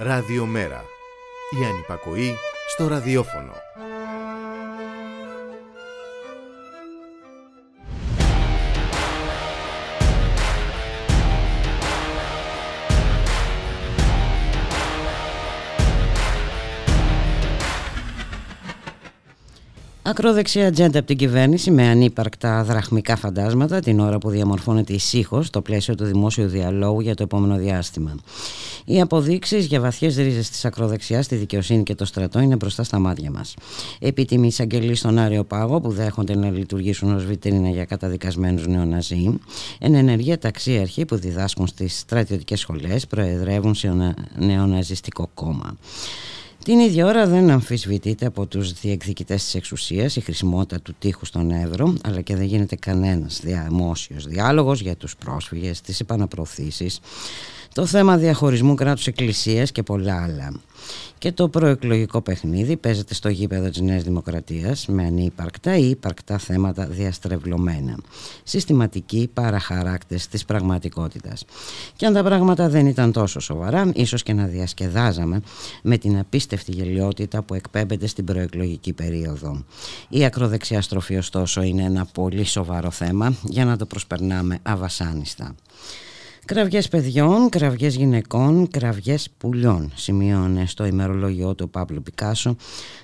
Ραδιο Μέρα. Η ανυπακοή στο ραδιόφωνο. Ακροδεξιά ατζέντα από την κυβέρνηση με ανύπαρκτα δραχμικά φαντάσματα την ώρα που διαμορφώνεται ησύχως στο πλαίσιο του δημόσιου διαλόγου για το επόμενο διάστημα. Οι αποδείξεις για βαθιές ρίζες της ακροδεξιάς στη δικαιοσύνη και το στρατό είναι μπροστά στα μάτια μας. Επίτιμοι εισαγγελεί στον Άριο Πάγο που δέχονται να λειτουργήσουν ως βιτρίνα για καταδικασμένους νεοναζί. Εν ενεργεία ταξίαρχοι που διδάσκουν στις στρατιωτικές σχολές προεδρεύουν σε νεοναζιστικό κόμμα. Την ίδια ώρα δεν αμφισβητείται από τους διεκδικητές της εξουσίας η χρησιμότητα του τείχου στον Εύρο, αλλά και δεν γίνεται κανένας δημόσιος διάλογος για τους πρόσφυγες, τις επαναπροωθήσεις, το θέμα διαχωρισμού κράτους-εκκλησίας και πολλά άλλα. Και το προεκλογικό παιχνίδι παίζεται στο γήπεδο της Νέας Δημοκρατίας με ανύπαρκτα ή υπαρκτά θέματα διαστρεβλωμένα. Συστηματικοί παραχαράκτες της πραγματικότητας. Και αν τα πράγματα δεν ήταν τόσο σοβαρά, ίσως και να διασκεδάζαμε με την απίστευτη γελιότητα που εκπέμπεται στην προεκλογική περίοδο. Η ακροδεξιά στροφή, ωστόσο, είναι ένα πολύ σοβαρό θέμα για να το προσπερνάμε αβασάνιστα. Κραυγές παιδιών, κραυγές γυναικών, κραυγές πουλιών, σημείωνε στο ημερολόγιο του Παύλου Πικάσο,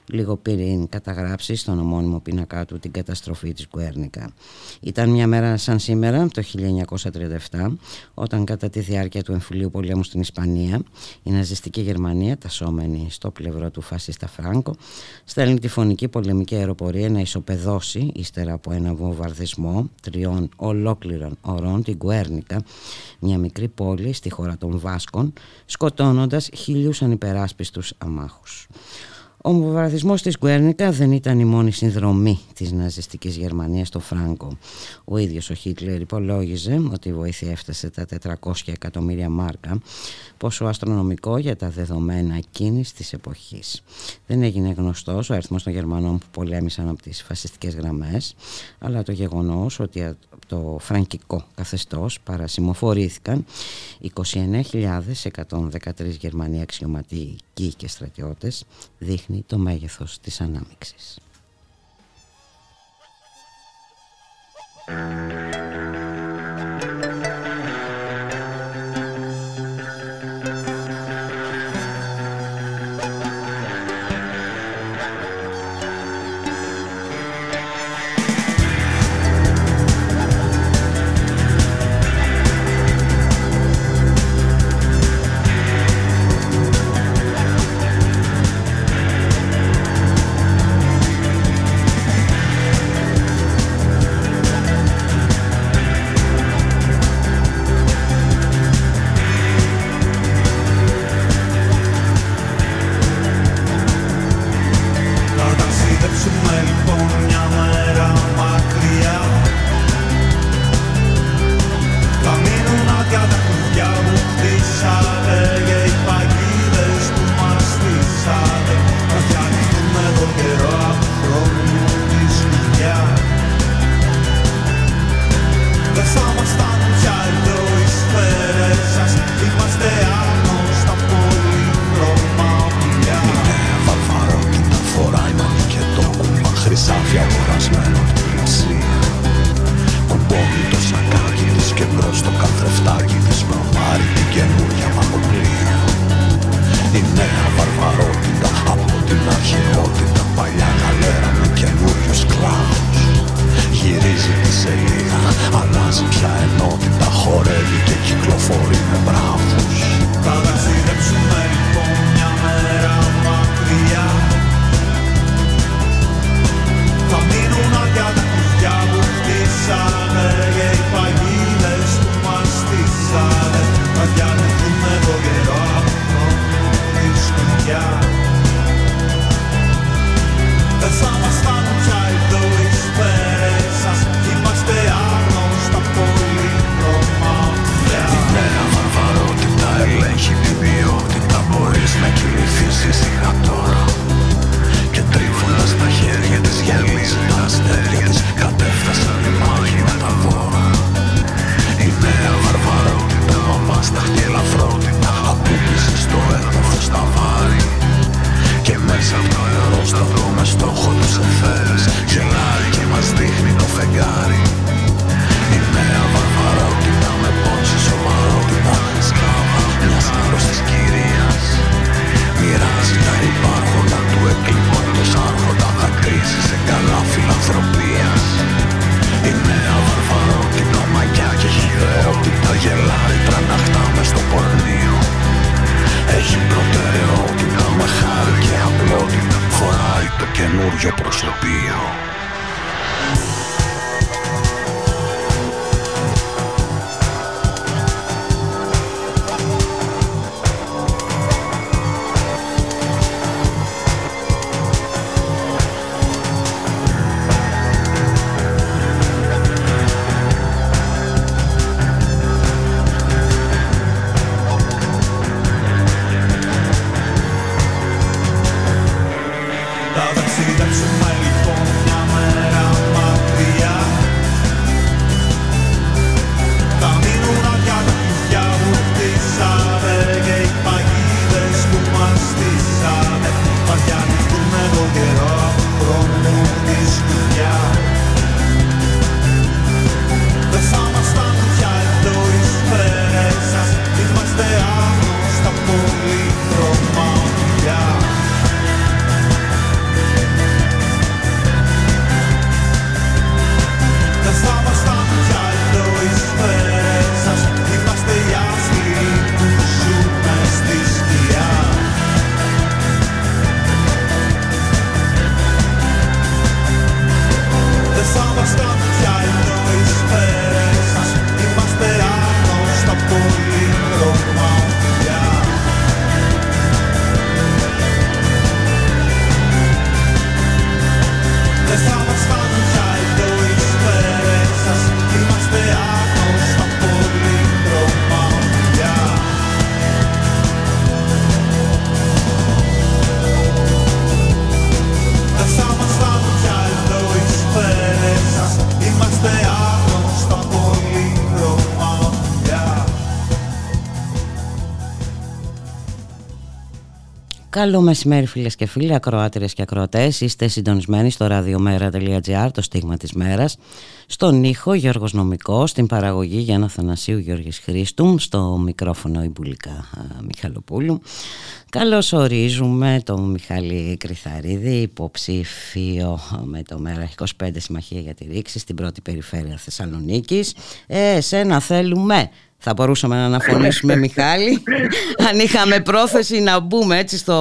λίγο πριν καταγράψει στον ομώνυμο πίνακά του την καταστροφή της Κουέρνικα. Ήταν μια μέρα σαν σήμερα, το 1937, όταν κατά τη διάρκεια του εμφυλίου πολέμου στην Ισπανία, η ναζιστική Γερμανία, τασσόμενη στο πλευρό του φασίστα Φράγκο, στέλνει τη φωνική πολεμική αεροπορία να ισοπεδώσει, ύστερα από ένα βομβαρδισμό 3 ολόκληρων ωρών, την Κουέρνικα, μια μικρή πόλη στη χώρα των Βάσκων, σκοτώνοντας 1.000 ανυπεράσπιστους αμάχους. Ο βομβαρδισμός της Κουέρνικα δεν ήταν η μόνη συνδρομή της ναζιστικής Γερμανίας στο Φράγκο. Ο ίδιος ο Χίτλερ υπολόγιζε ότι η βοήθεια έφτασε τα 400 εκατομμύρια μάρκα, πόσο αστρονομικό για τα δεδομένα εκείνης της εποχής. Δεν έγινε γνωστός ο αριθμός των Γερμανών που πολέμησαν από τις φασιστικές γραμμές, αλλά το γεγονός ότι το φραγκικό καθεστώς παρασημοφορήθηκαν 29.113 Γερμανοί αξιωματικοί και στρατιώτες, δείχνει το μέγεθος της ανάμειξης. Θα διαλυθούμε το καιρό από τη σκουπιά. καινούριο προσωπείο. Καλό μεσημέρι φίλες και φίλοι, ακροάτριες και ακροατές. Είστε συντονισμένοι στο radiomera.gr, το στίγμα της μέρας. Στον ήχο Γιώργος Νομικός, στην παραγωγή Γιάννα Αθανασίου, Γιώργης Χρήστου, στο μικρόφωνο η Μπούλικα Μιχαλοπούλου. Καλώς ορίζουμε τον Μιχαλή Κριθαρίδη, υποψήφιο με το Μέρα 25 Συμμαχία για τη Ρήξη στην πρώτη περιφέρεια Θεσσαλονίκης. Εσένα θέλουμε. Θα μπορούσαμε να αναφωνήσουμε, Μιχάλη, αν είχαμε πρόθεση να μπούμε έτσι στο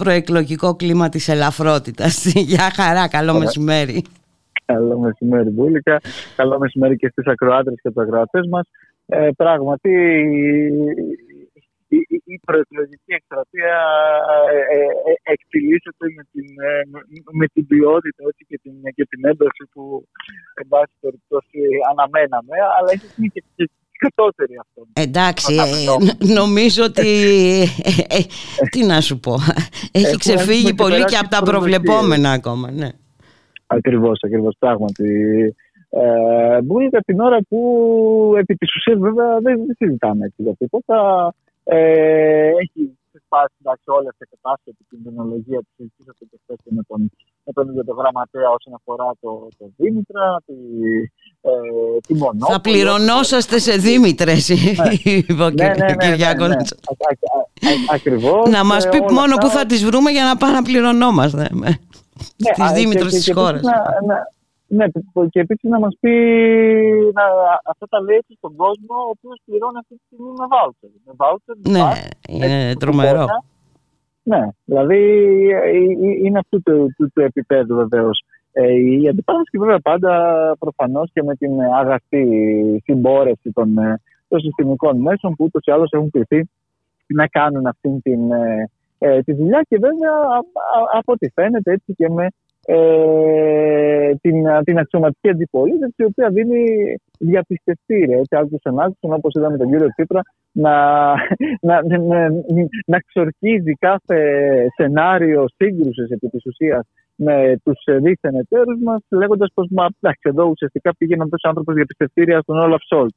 προεκλογικό κλίμα της ελαφρότητας. Γεια χαρά, καλό μεσημέρι. Καλό μεσημέρι, Μπούλικα. Καλό μεσημέρι και στις ακροάτρες και τους ακροατές μας. Πράγματι, η προεκλογική εκστρατεία εκτιλήσεται με την ποιότητα και την ένταση που, εν πάση περιπτώσει, αναμέναμε, αλλά έχει και αυτό. Εντάξει, νομίζω ότι τι να σου πω, έχει ξεφύγει πολύ και από τα προβλεπόμενα ακόμα, ναι. Ακριβώς, πράγματι. Μπούλικα, την ώρα που επί της ουσίας βέβαια δεν συζητάμε έτσι για τίποτα, έχει σπάσει όλη αυτή η κατάσταση, την κοινωνιολογία που συζητήσατε και χθες με τον ίδιο το γραμματέα όσον αφορά το Δήμητρα, τη Μονόπολη. Θα πληρωνόσαστε σε Δήμητρες, είπε ο Κυριάκος. Ακριβώς. Να μας πει μόνο που θα τις βρούμε για να παραπληρωνόμαστε στις Δήμητρες της χώρας. Ναι, και επίσης να μας πει αυτά τα λέει στον κόσμο, ο οποίος πληρώνει αυτή τη στιγμή με βάουτσερ. Ναι, τρομερό. Ναι, δηλαδή είναι αυτού του επίπεδου βεβαίως. Η αντιπαράσταση βέβαια πάντα προφανώς και με την αγαστή συμπόρευση των συστημικών μέσων που ούτως ή άλλως έχουν κληθεί να κάνουν αυτή τη δουλειά και βέβαια από ό,τι φαίνεται έτσι και με την αξιωματική αντιπολίτευση η οποία δίνει διαπιστευτήρια έτσι άλλους ενάξεων, όπως είδαμε τον κύριο Τσίπρα να ξορκίζει κάθε σενάριο σύγκρουσης επί της ουσίας με τους δίθεν εταίρους μας, λέγοντας πως εδώ ουσιαστικά πήγαιναν τόσοι άνθρωποι διαπιστευτήρια στον Όλαφ Σόλτ.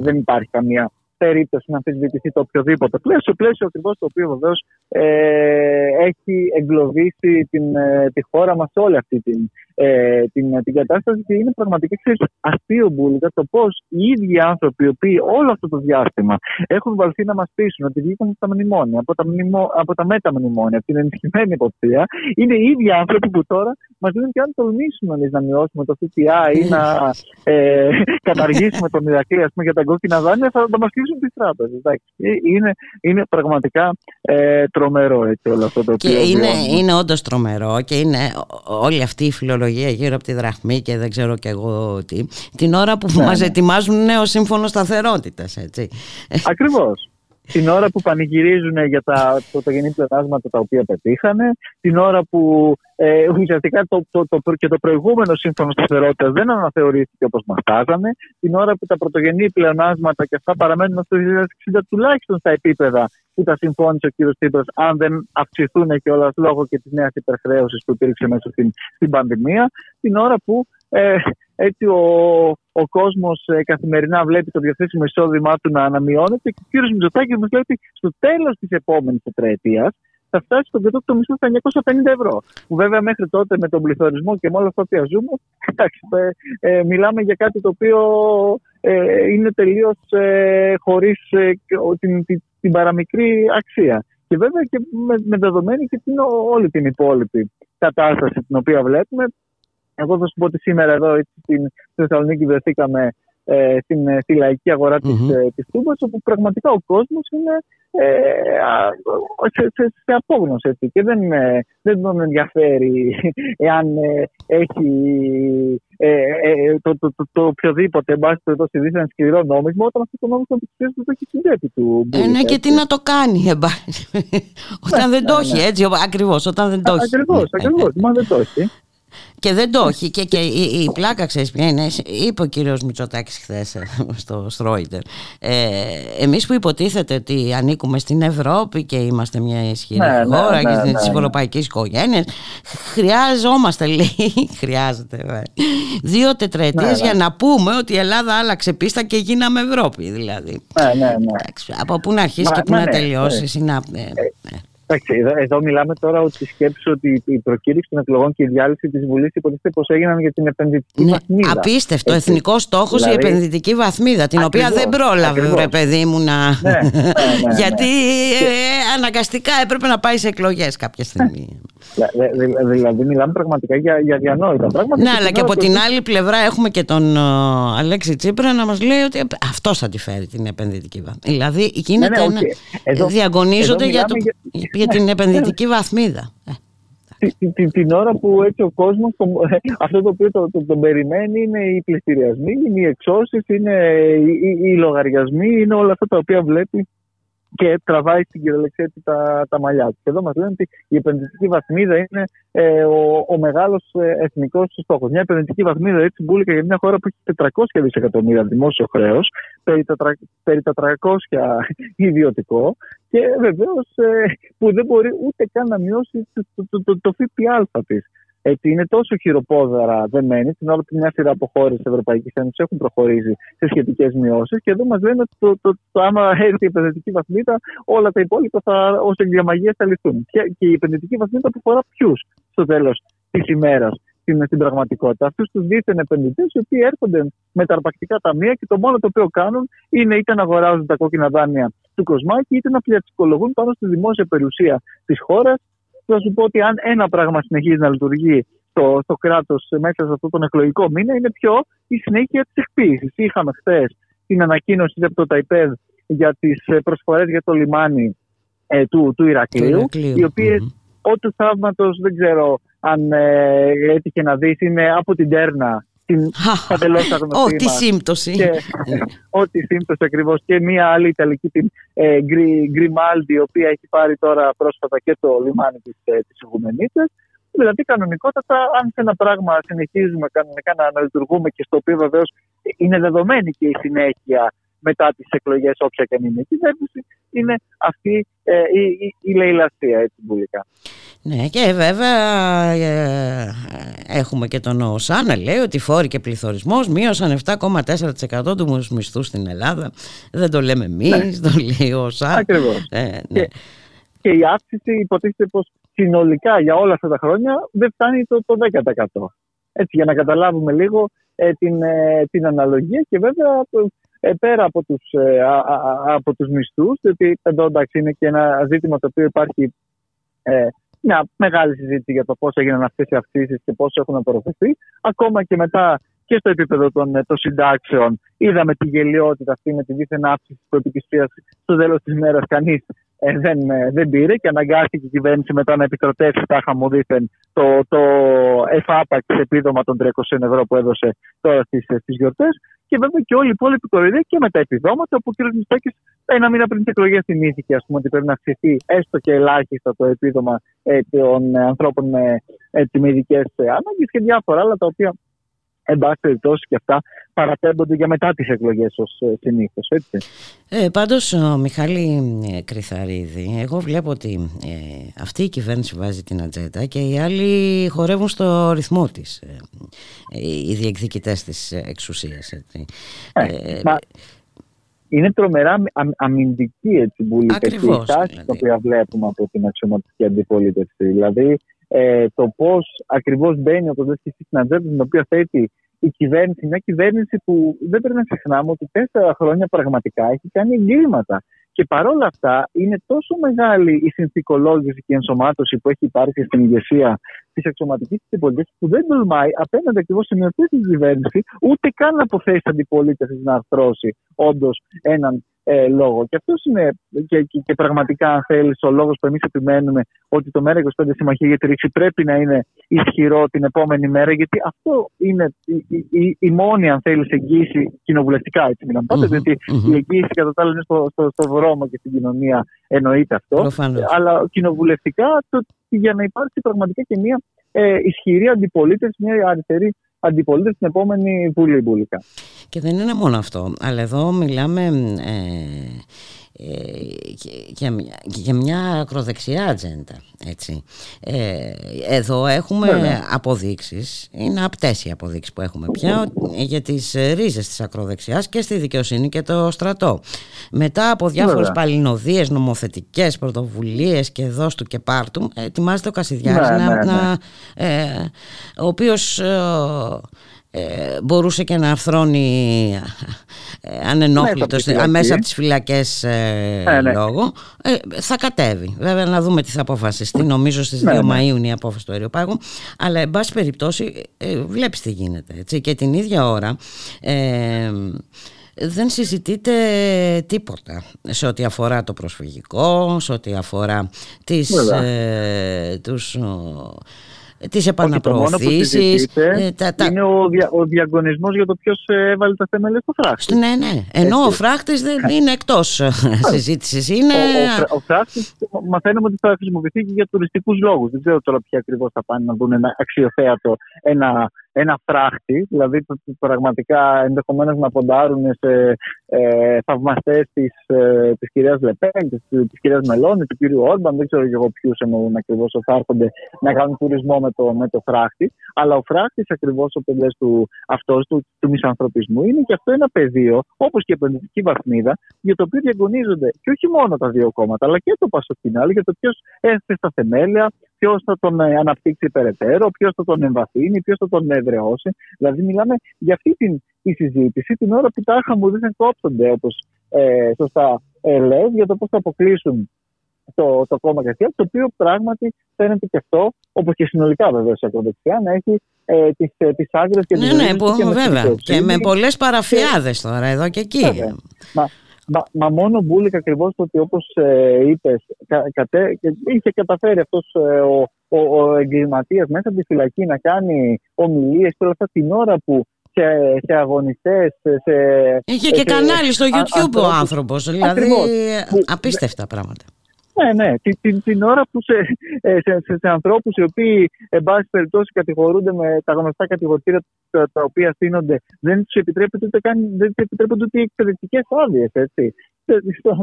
Δεν υπάρχει καμία περίπτωση να αμφισβητηθεί το οποιοδήποτε πλαίσιο, ακριβώς το οποίο βεβαίως έχει εγκλωβίσει τη χώρα μας όλη αυτή την κατάσταση και είναι πραγματικά αστείο, Μπούλικα, το πως οι ίδιοι άνθρωποι οι οποίοι όλο αυτό το διάστημα έχουν βαλθεί να μας πείσουν ότι βγήκαν στα μνημόνια, από τα μεταμνημόνια, από την ενισχυμένη υποψία, είναι οι ίδιοι άνθρωποι που τώρα μας λένε και αν τολμήσουμε να μειώσουμε το ΦΠΑ ή να καταργήσουμε τον Ηρακλή για τα κόκκινα δάνεια, θα μας κλείσουν τις τράπεζες. Είναι πραγματικά τρομερό έτσι, όλο αυτό το οποίο είναι όντως τρομερό και είναι όλη αυτή η φιλολογία γύρω από τη δραχμή και δεν ξέρω κι εγώ τι, την ώρα που μας ετοιμάζουν νέο σύμφωνο σταθερότητας, έτσι. Ακριβώς. Την ώρα που πανηγυρίζουν για τα πρωτογενή πλεονάσματα τα οποία πετύχανε, την ώρα που ουσιαστικά και το προηγούμενο σύμφωνο σταθερότητας δεν αναθεωρήθηκε όπως μας τάζανε, την ώρα που τα πρωτογενή πλεονάσματα και αυτά παραμένουν στο 2060 τουλάχιστον στα επίπεδα που τα συμφώνησε ο κ. Τσίπρας, αν δεν αυξηθούν κιόλας λόγω και της νέας υπερχρέωσης που υπήρξε μέσα στην πανδημία, την ώρα που έτσι ο κόσμος καθημερινά βλέπει το διαθέσιμο εισόδημά του να αναμειώνεται και ο κ. Μητσοτάκης μας λέει ότι στο τέλος της επόμενης τετραετίας θα φτάσει στον κατώτατο μισθό στα 950 ευρώ. Που βέβαια μέχρι τότε με τον πληθωρισμό και με όλα αυτά που ζούμε, μιλάμε για κάτι το οποίο είναι τελείως χωρίς την παραμικρή αξία. Και βέβαια και με δεδομένη και όλη την υπόλοιπη κατάσταση την οποία βλέπουμε. Εγώ θα σου πω ότι σήμερα εδώ στην Θεσσαλονίκη βρεθήκαμε στη λαϊκή αγορά της Τούμπας, όπου πραγματικά ο κόσμος είναι σε απόγνωση έτσι, και δεν τον ενδιαφέρει εάν έχει το οποιοδήποτε εμπάσχετο εδώ στη Δύση ένα σκληρό νόμισμα, όταν αυτό το νόμισμα το έχει συνδέτη του. Ναι, και τι να το κάνει, όταν δεν το έχει, έτσι ακριβώς, όταν δεν το έχει. Ακριβώς, μα δεν το έχει. Και δεν το έχει. Και η πλάκα, ξέρεις ποια είναι, είπε ο κύριος Μητσοτάκης χθες στο Στρόιντερ. Εμείς που υποτίθεται ότι ανήκουμε στην Ευρώπη και είμαστε μια ισχυρή χώρα και στις ευρωπαϊκές οικογένειες, χρειαζόμαστε, λέει, χρειάζεται, 2 τετραετίες για να πούμε ότι η Ελλάδα άλλαξε πίστα και γίναμε Ευρώπη, δηλαδή. Από πού να αρχίσει και πού να τελειώσει. Εδώ μιλάμε τώρα ότι σκέψου ότι η προκήρυξη των εκλογών και η διάλυση της Βουλής υποτίθεται πως έγιναν για την επενδυτική βαθμίδα. Απίστευτο. Εθνικός στόχος δηλαδή, η επενδυτική βαθμίδα, την ακριβώς, οποία δεν πρόλαβε ρε παιδί μου να. Ναι. Γιατί αναγκαστικά έπρεπε να πάει σε εκλογές κάποια στιγμή. Δηλαδή μιλάμε πραγματικά για διανόητα πράγματα. Ναι, αλλά και από την άλλη πλευρά έχουμε και τον Αλέξη Τσίπρα να μας λέει ότι αυτός θα τη φέρει την επενδυτική βαθμίδα. Δηλαδή γίνεται διαγωνίζονται για την επενδυτική βαθμίδα. Την ώρα που έτσι ο κόσμος, αυτό το οποίο τον περιμένει είναι οι πληστηριασμοί, είναι οι εξώσεις, είναι οι λογαριασμοί, είναι όλα αυτά τα οποία βλέπει και τραβάει στην κυριολεξέτη τα μαλλιά του. Και εδώ μας λένε ότι η επενδυτική βαθμίδα είναι ο μεγάλος εθνικός στόχος. Μια επενδυτική βαθμίδα έτσι μπούλικα για μια χώρα που έχει 400 δισεκατομμύρια δημόσιο χρέος, περί τα 300 ιδιωτικό, και βεβαίως που δεν μπορεί ούτε καν να μειώσει το ΦΠΑ της. Έτσι, είναι τόσο χειροπόδαρα δεμένη, την ώρα που μια σειρά από χώρες της Ευρωπαϊκής Ένωσης έχουν προχωρήσει σε σχετικές μειώσεις. Και εδώ μας λένε ότι άμα έρθει η επενδυτική βαθμίδα, όλα τα υπόλοιπα ως εγκλιαμαγίες θα λυθούν. Και η επενδυτική βαθμίδα αφορά ποιους στο τέλος της ημέρας στην πραγματικότητα? Αυτούς τους δίθεν επενδυτές, οι οποίοι έρχονται με τα αρπακτικά ταμεία και το μόνο το οποίο κάνουν είναι είτε να αγοράζουν τα κόκκινα δάνεια του Κοσμάκη, είτε να πλιατσικολογούν πάνω στη δημόσια περιουσία της χώρας. Θα σου πω ότι αν ένα πράγμα συνεχίζει να λειτουργεί το κράτος μέσα σε αυτόν τον εκλογικό μήνα, είναι πιο η συνέχεια της εκποίησης. Είχαμε χθες την ανακοίνωση από το ΤΑΙΠΕΔ για τις προσφορές για το λιμάνι του Ηρακλείου, οι οποίες ό,τι θαύματος δεν ξέρω αν έτυχε να δεις, είναι από την Τέρνα. Ό,τι σύμπτωση. Ό,τι σύμπτωση ακριβώς. Και μία άλλη Ιταλική, την Γκριμάλντι, η οποία έχει πάρει τώρα πρόσφατα και το λιμάνι της Ουγουμενίτσας. Δηλαδή, κανονικότατα, αν σε ένα πράγμα συνεχίζουμε κανονικά να λειτουργούμε και στο οποίο βεβαίως είναι δεδομένη και η συνέχεια μετά τις εκλογές, όποια και αν είναι η κυβέρνηση, είναι αυτή η λαιλασία, έτσι βουλικά. Ναι, και βέβαια έχουμε και τον ΟΣΑ να λέει ότι φόροι και πληθωρισμός μείωσαν 7,4% του μισθού στην Ελλάδα. Δεν το λέμε εμείς, το λέει ο ΟΣΑ. Ακριβώς. Ναι. Και η αύξηση υποτίθεται πως συνολικά για όλα αυτά τα χρόνια δεν φτάνει το 10%. Έτσι, για να καταλάβουμε λίγο την αναλογία. Και βέβαια πέρα από τους μισθούς, γιατί εδώ εντάξει είναι και ένα ζήτημα το οποίο υπάρχει μια μεγάλη συζήτηση για το πώς έγιναν αυτές οι αυξήσεις και πώς έχουν απορροφηθεί. Ακόμα και μετά και στο επίπεδο των συντάξεων είδαμε τη γελιότητα αυτή με τη δίθεν αύξηση της προϋπολογισμού. Στο τέλος της ημέρας κανείς δεν πήρε και αναγκάστηκε η κυβέρνηση μετά να επιστροτεύσει τα χαμουδίθεν το εφάπαξ επίδομα των 300€ που έδωσε τώρα στις γιορτές. Και βέβαια και όλη η υπόλοιπη κοροϊδία και με τα επιδόματα, όπου ο κ. Μητσοτάκης ένα μήνα πριν τις εκλογές θυμήθηκε ότι πρέπει να αυξηθεί έστω και ελάχιστα το επίδομα των ανθρώπων με ειδικές ανάγκες και διάφορα άλλα τα οποία, εν πάση περιπτώσει, και αυτά παραπέμπονται για μετά τις εκλογές ως συνήθως. Πάντως, Μιχάλη Κριθαρίδη, εγώ βλέπω ότι αυτή η κυβέρνηση βάζει την ατζέντα και οι άλλοι χορεύουν στο ρυθμό της, οι διεκδικητές της εξουσίας. Είναι τρομερά αμυντική έτσι, Μπούλικα, η τάση την οποία βλέπουμε από την αξιωματική αντιπολίτευση. Δηλαδή, το πώς ακριβώς μπαίνει, όπως δες και εσύ στην ατζέντα, την οποία θέτει η κυβέρνηση, μια κυβέρνηση που δεν πρέπει να ξεχνάμε ότι 4 χρόνια πραγματικά έχει κάνει εγκλήματα. Και παρόλα αυτά, είναι τόσο μεγάλη η συνθηκολόγηση και η ενσωμάτωση που έχει υπάρξει στην ηγεσία τη αξιωματική αντιπολίτευση, που δεν τολμάει απέναντι ακριβώς σε μια τέτοια κυβέρνηση, ούτε καν να αποθέσει αντιπολίτευση να αρθρώσει όντως έναν λόγο. Και αυτό είναι και πραγματικά, αν θέλει, ο λόγο που εμείς επιμένουμε ότι το Μέρα 25 Συμμαχία για τη Ρήξη πρέπει να είναι ισχυρό την επόμενη μέρα, γιατί αυτό είναι η μόνη, αν θέλει, εγγύηση κοινοβουλευτικά. Έτσι μιλάμε πάντα, γιατί η εγγύηση κατά τα άλλα είναι στο δρόμο και στην κοινωνία, εννοείται αυτό. Αλλά κοινοβουλευτικά, για να υπάρξει πραγματικά και μια ισχυρή αντιπολίτευση, μια αριστερή αντιπολίτευση στην επόμενη Βουλή, Μπούλικα. Και δεν είναι μόνο αυτό, αλλά εδώ μιλάμε για μια ακροδεξιά ατζέντα, έτσι. Εδώ έχουμε αποδείξεις, είναι απτές οι αποδείξεις που έχουμε πια για τις ρίζες της ακροδεξιάς και στη δικαιοσύνη και το στρατό. Μετά από διάφορες παλινοδίες, νομοθετικές πρωτοβουλίες και δώστου και πάρτου, ετοιμάζεται ο Κασιδιάρης, ο οποίος... μπορούσε και να αρθρώνει ανενόχλητος μέσα από τις φυλακές λόγο. Θα κατέβει. Βέβαια, να δούμε τι θα αποφασιστεί. Νομίζω στις 2 Μαΐου είναι η απόφαση του Αεροπάγου. Αλλά, εν πάση περιπτώσει, βλέπεις τι γίνεται. Έτσι. Και την ίδια ώρα δεν συζητείται τίποτα σε ό,τι αφορά το προσφυγικό, σε ό,τι αφορά τις επαναπροωθήσεις, είναι ο διαγωνισμός για το ποιος έβαλε τα θεμέλια στο φράχτη. Ναι. Ενώ ο φράχτης δεν είναι εκτός συζήτησης. Ο φράχτης μαθαίνουμε ότι θα χρησιμοποιηθεί και για τουριστικούς λόγους. Δεν ξέρω τώρα ποια ακριβώς θα πάνε να δουν ένα αξιοθέατο, ένα φράχτη, δηλαδή πραγματικά ενδεχομένως να ποντάρουν σε θαυμαστές της κυρίας Λεπέν, της κυρίας Μελώνη, του κυρίου Όρμπαν, δεν ξέρω και εγώ ποιους εννοούν ακριβώς ότι θα έρχονται να κάνουν τουρισμό με το φράχτη. Αλλά ο φράχτης ακριβώς ο πελές του αυτός του μισανθρωπισμού είναι και αυτό ένα πεδίο, όπως και η επενδυτική βαθμίδα, για το οποίο διαγωνίζονται και όχι μόνο τα δύο κόμματα, αλλά και το Πασοκινάλι για το ποιος έρθει στα θεμέλια. Ποιος θα τον αναπτύξει περαιτέρω, ποιος θα τον εμβαθύνει, ποιος θα τον εδραιώσει. Δηλαδή, μιλάμε για αυτή τη συζήτηση την ώρα που τα χαμουδίθεν κόπτονται, όπως σωστά λέει, για το πώς θα αποκλείσουν το κόμμα Κασιδιάρη, το οποίο πράγματι φαίνεται και αυτό, όπως και συνολικά βεβαίως η ακροδεξιά, να έχει τις άκρες και τις άκρες. Βέβαια. Και με πολλές παραφιάδες τώρα, εδώ και εκεί. Μα μόνο Μπούλικα ακριβώς ότι όπως είπες, είχε καταφέρει αυτός ο εγκληματίας μέσα από τη φυλακή να κάνει ομιλίες και όλα αυτά την ώρα που σε αγωνιστές... Είχε και κανάλι στο YouTube ο άνθρωπος, δηλαδή απίστευτα πράγματα. Ναι. Την ώρα που σε ανθρώπους οι οποίοι, εν πάση περιπτώσει, κατηγορούνται με τα γνωστά κατηγορητήρια τα οποία στείνονται, δεν τους επιτρέπεται ούτε οι εκπαιδευτικές άδειες.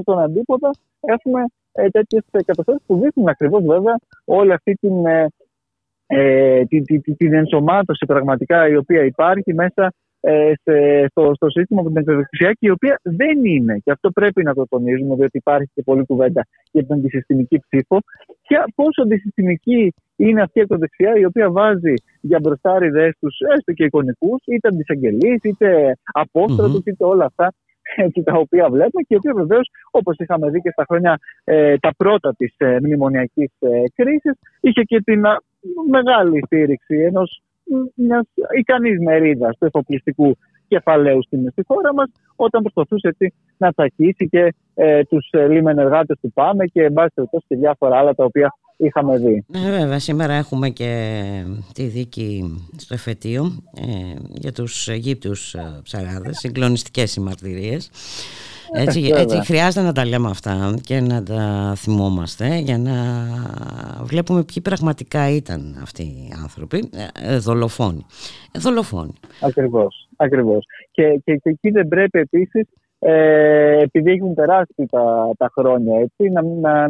Στον αντίποδα, έχουμε τέτοιες καταστάσεις που δείχνουν ακριβώς βέβαια όλη αυτή την ενσωμάτωση πραγματικά η οποία υπάρχει μέσα στο σύστημα από την εκδεξιά και η οποία δεν είναι. Και αυτό πρέπει να το τονίζουμε, διότι υπάρχει και πολλή κουβέντα για την αντισυστημική ψήφο. Και πόσο αντισυστημική είναι αυτή η εκδεξιά, η οποία βάζει για μπροστά ρηδές τους, έστω και εικονικούς, είτε αντισαγγελείς, είτε απόστρατους, είτε όλα αυτά τα οποία βλέπουμε και η οποία βεβαίως, όπως είχαμε δει και στα χρόνια τα πρώτα της μνημονιακής κρίσης, είχε και την μεγάλη στήριξη μιας ικανής μερίδας του εφοπλιστικού κεφαλαίους τιμές στη χώρα μας, όταν προσπαθούσε έτσι να τσακίσει και τους λιμενεργάτες του ΠΑΜΕ και εν πάση περιπτώσει και διάφορα άλλα τα οποία είχαμε δει. Βέβαια, σήμερα έχουμε και τη δίκη στο εφετείο για τους Αιγύπτιους ψαράδες, συγκλονιστικές οι μαρτυρίες. Έτσι χρειάζεται να τα λέμε αυτά και να τα θυμόμαστε για να βλέπουμε ποιοι πραγματικά ήταν αυτοί οι άνθρωποι, δολοφόνοι. Ακριβώς. Και εκεί δεν πρέπει επίσης, επειδή έχουν περάσει τα χρόνια, έτσι,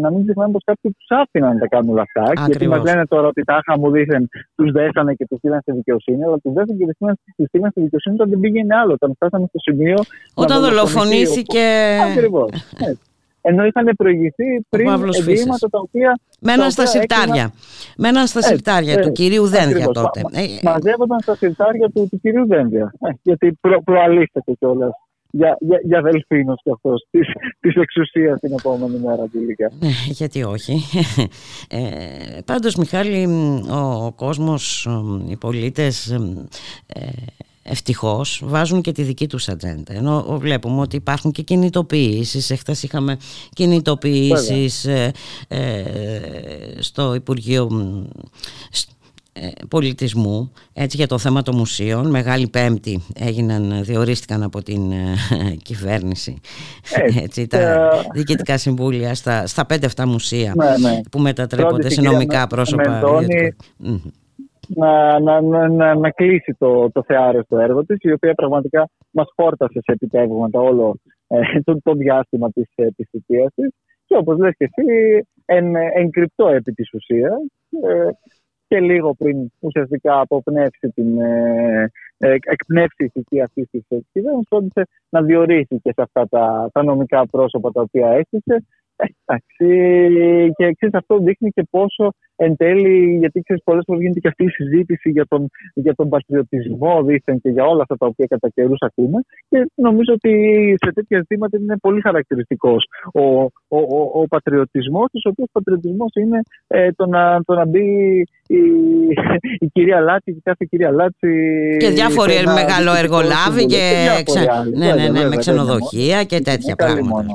να μην ξεχνάμε πως κάποιοι τους άφηναν να τα κάνουν όλα αυτά. Ακριβώς. Γιατί μας λένε τώρα ότι τάχα μου δείχνουν, τους δέσανε και τους στείλαν στη δικαιοσύνη, αλλά τους δέσανε και τους στείλαν στη δικαιοσύνη όταν δεν πήγαινε άλλο. Όταν φτάσαμε στο σημείο. Όταν δολοφονήθηκε. Ακριβώς. Ενώ είχαν προηγηθεί πριν εγκλήματα τα οποία. Μέναν στα συρτάρια του κυρίου Δένδια τότε. Μαζεύονταν στα συρτάρια του κυρίου Δένδια. Γιατί προαλήφθηκε κιόλας. Για δελφίνος και αυτός της εξουσίας την επόμενη μέρα, τελικά. Γιατί όχι. Πάντως, Μιχάλη, ο κόσμος, οι πολίτες, ευτυχώς βάζουν και τη δική τους ατζέντα. Ενώ βλέπουμε ότι υπάρχουν και κινητοποιήσεις. Εχθές είχαμε κινητοποιήσεις στο Υπουργείο Πολιτισμού, έτσι, για το θέμα των μουσείων. Μεγάλη Πέμπτη διορίστηκαν από την κυβέρνηση τα διοικητικά συμβούλια στα 5-7 μουσεία που μετατρέπονται σε νομικά πρόσωπα. Να κλείσει το θεάρεστο έργο της, η οποία πραγματικά μας φόρτασε σε επιτεύγματα όλο το διάστημα της θητείας της, και όπως λες και εσύ, εν κρυπτό επί της ουσίας, και λίγο πριν ουσιαστικά αποπνεύσει εκπνεύσει η θητεία αυτή της κυβέρνησης, όντισε να διορίσει και σε αυτά τα νομικά πρόσωπα τα οποία έστησε. Και ξέρεις, αυτό δείχνει και πόσο εν τέλει, γιατί ξέρεις, πολλές φορές γίνεται και αυτή η συζήτηση για τον πατριωτισμό δήθεν και για όλα αυτά τα οποία κατά καιρούς ακούμε, και νομίζω ότι σε τέτοια ζητήματα είναι πολύ χαρακτηριστικός ο πατριωτισμός, ο οποίος πατριωτισμός είναι το να μπει η κυρία Λάτση, η κάθε κυρία Λάτση και διάφοροι μεγάλο εργολάβοι με ξενοδοχεία και τέτοια πράγματα.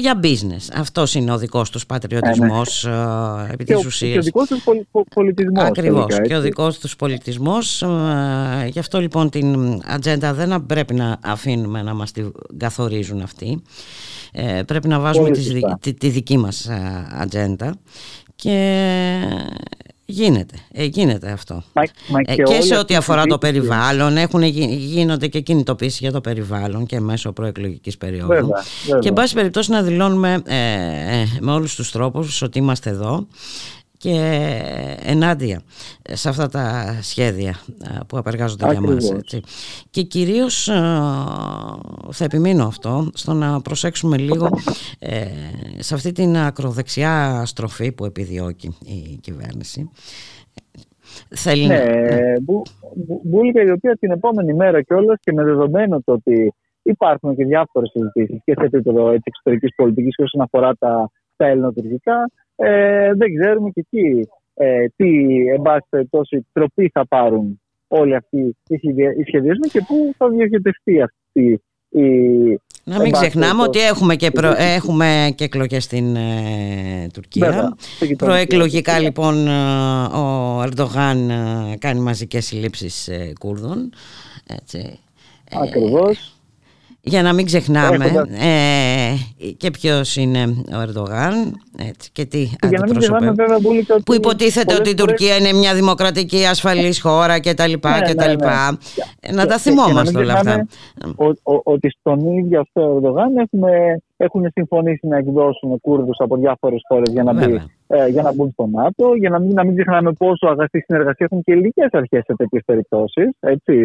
Για business. Αυτός είναι ο δικός τους πατριωτισμός επί της ουσίας. Και ο δικός τους πολιτισμός. Ακριβώς. Και ο δικός τους πολιτισμός. Γι' αυτό λοιπόν την ατζέντα δεν πρέπει να αφήνουμε να μας την καθορίζουν αυτοί. Πρέπει να βάζουμε τη δική μας ατζέντα. Και γίνεται αυτό. Και σε ό,τι αφορά το περιβάλλον, γίνονται και κινητοποίησεις για το περιβάλλον και μέσω προεκλογικής περίοδου. Βέβαια. Και εν πάση περιπτώσει να δηλώνουμε με όλους τους τρόπους ότι είμαστε εδώ και ενάντια σε αυτά τα σχέδια που απεργάζονται για μας. Και κυρίως θα επιμείνω αυτό, στο να προσέξουμε λίγο σε αυτή την ακροδεξιά στροφή που επιδιώκει η κυβέρνηση. Ναι, Μπούλικα, η οποία την επόμενη μέρα κιόλας, και με δεδομένο το ότι υπάρχουν και διάφορες συζητήσεις και σε επίπεδο εξωτερικής πολιτικής και όσον αφορά τα ελληνοτουρκικά, δεν ξέρουμε και εκεί τι εν πάση περιπτώσει τροπή θα πάρουν όλοι αυτοί οι σχεδιασμοί και πού θα διοχετευτεί αυτή η. Να μην ξεχνάμε ότι έχουμε και εκλογές στην Τουρκία. Προεκλογικά λοιπόν ο Ερντογάν κάνει μαζικές συλλήψεις Κούρδων. Έτσι. Ακριβώς. Για να μην ξεχνάμε και ποιος είναι ο Ερντογάν, έτσι, και τι αντιπροσωπεύει. Που υποτίθεται ότι η Τουρκία είναι μια δημοκρατική ασφαλής χώρα κτλ. Να τα θυμόμαστε όλα αυτά. Ότι στον ίδιο αυτό ο Ερντογάν έχουν συμφωνήσει να εκδώσουν Κούρδους από διάφορες χώρες για να μπουν στο ΝΑΤΟ, για να μην ξεχνάμε πόσο αγαστή συνεργασία έχουν και οι ελληνικές αρχές σε τέτοιες περιπτώσεις.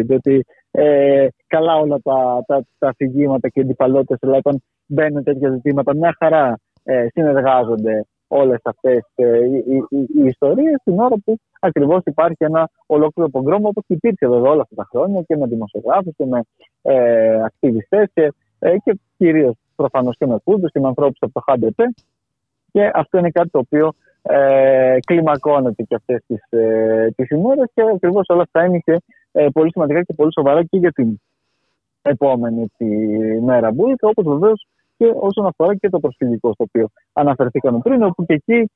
Διότι καλά όλα τα αφηγήματα και οι αντιπαλότητες, αλλά όταν μπαίνουν τέτοια ζητήματα, μια χαρά συνεργάζονται όλες αυτές οι ιστορίες, την ώρα που ακριβώς υπάρχει ένα ολόκληρο πογκρόμο, όπως υπήρξε εδώ όλα αυτά τα χρόνια, και με δημοσιογράφους και με ακτιβιστές και κυρίως προφανώς και με Κούρδους και με ανθρώπους από το ΧΑΝΤΕΠΕ. Και αυτό είναι κάτι το οποίο κλιμακώνεται και αυτές τις ημέρες, και ακριβώς όλα αυτά είναι και πολύ σημαντικά και πολύ σοβαρά και για την επόμενη τη μέρα Μπούλικα, όπως βεβαίως και όσον αφορά και το προσφυγικό, στο οποίο αναφερθήκαμε πριν, όπου και εκεί,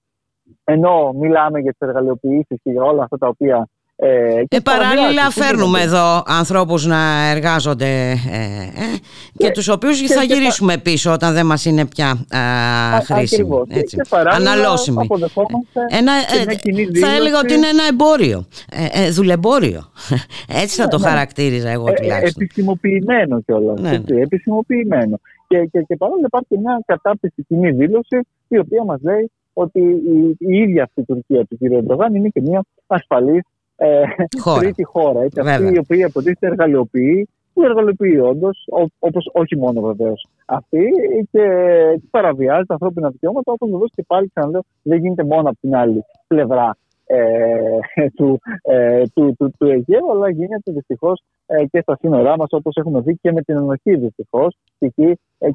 ενώ μιλάμε για τις εργαλειοποιήσεις και για όλα αυτά τα οποία. Παράλληλα φέρνουμε εδώ ανθρώπους να εργάζονται και τους οποίους θα γυρίσουμε πίσω όταν δεν μας είναι πια χρήσιμοι. Αναλώσιμοι. Θα έλεγα ότι είναι ένα εμπόριο, δουλεμπόριο. Έτσι θα το χαρακτήριζα εγώ τουλάχιστον. Επισημοποιημένο κιόλας. Επισημοποιημένο. Και παράλληλα υπάρχει μια κατάπτυξη κοινή δήλωση, η οποία μας λέει ότι η ίδια αυτή η Τουρκία του κ. Ερντογάν είναι και μια ασφαλής τρίτη χώρα. Έτσι, αυτή η οποία υποτίθεται εργαλειοποιεί, που εργαλειοποιεί όντως, όπως όχι μόνο βεβαίως αυτή, και παραβιάζει τα ανθρώπινα δικαιώματα, όπως βεβαίως και πάλι ξαναλέω, δεν γίνεται μόνο από την άλλη πλευρά του Αιγαίου, αλλά γίνεται δυστυχώς και στα σύνορά μας, όπως έχουμε δει και με την ενοχή δυστυχώς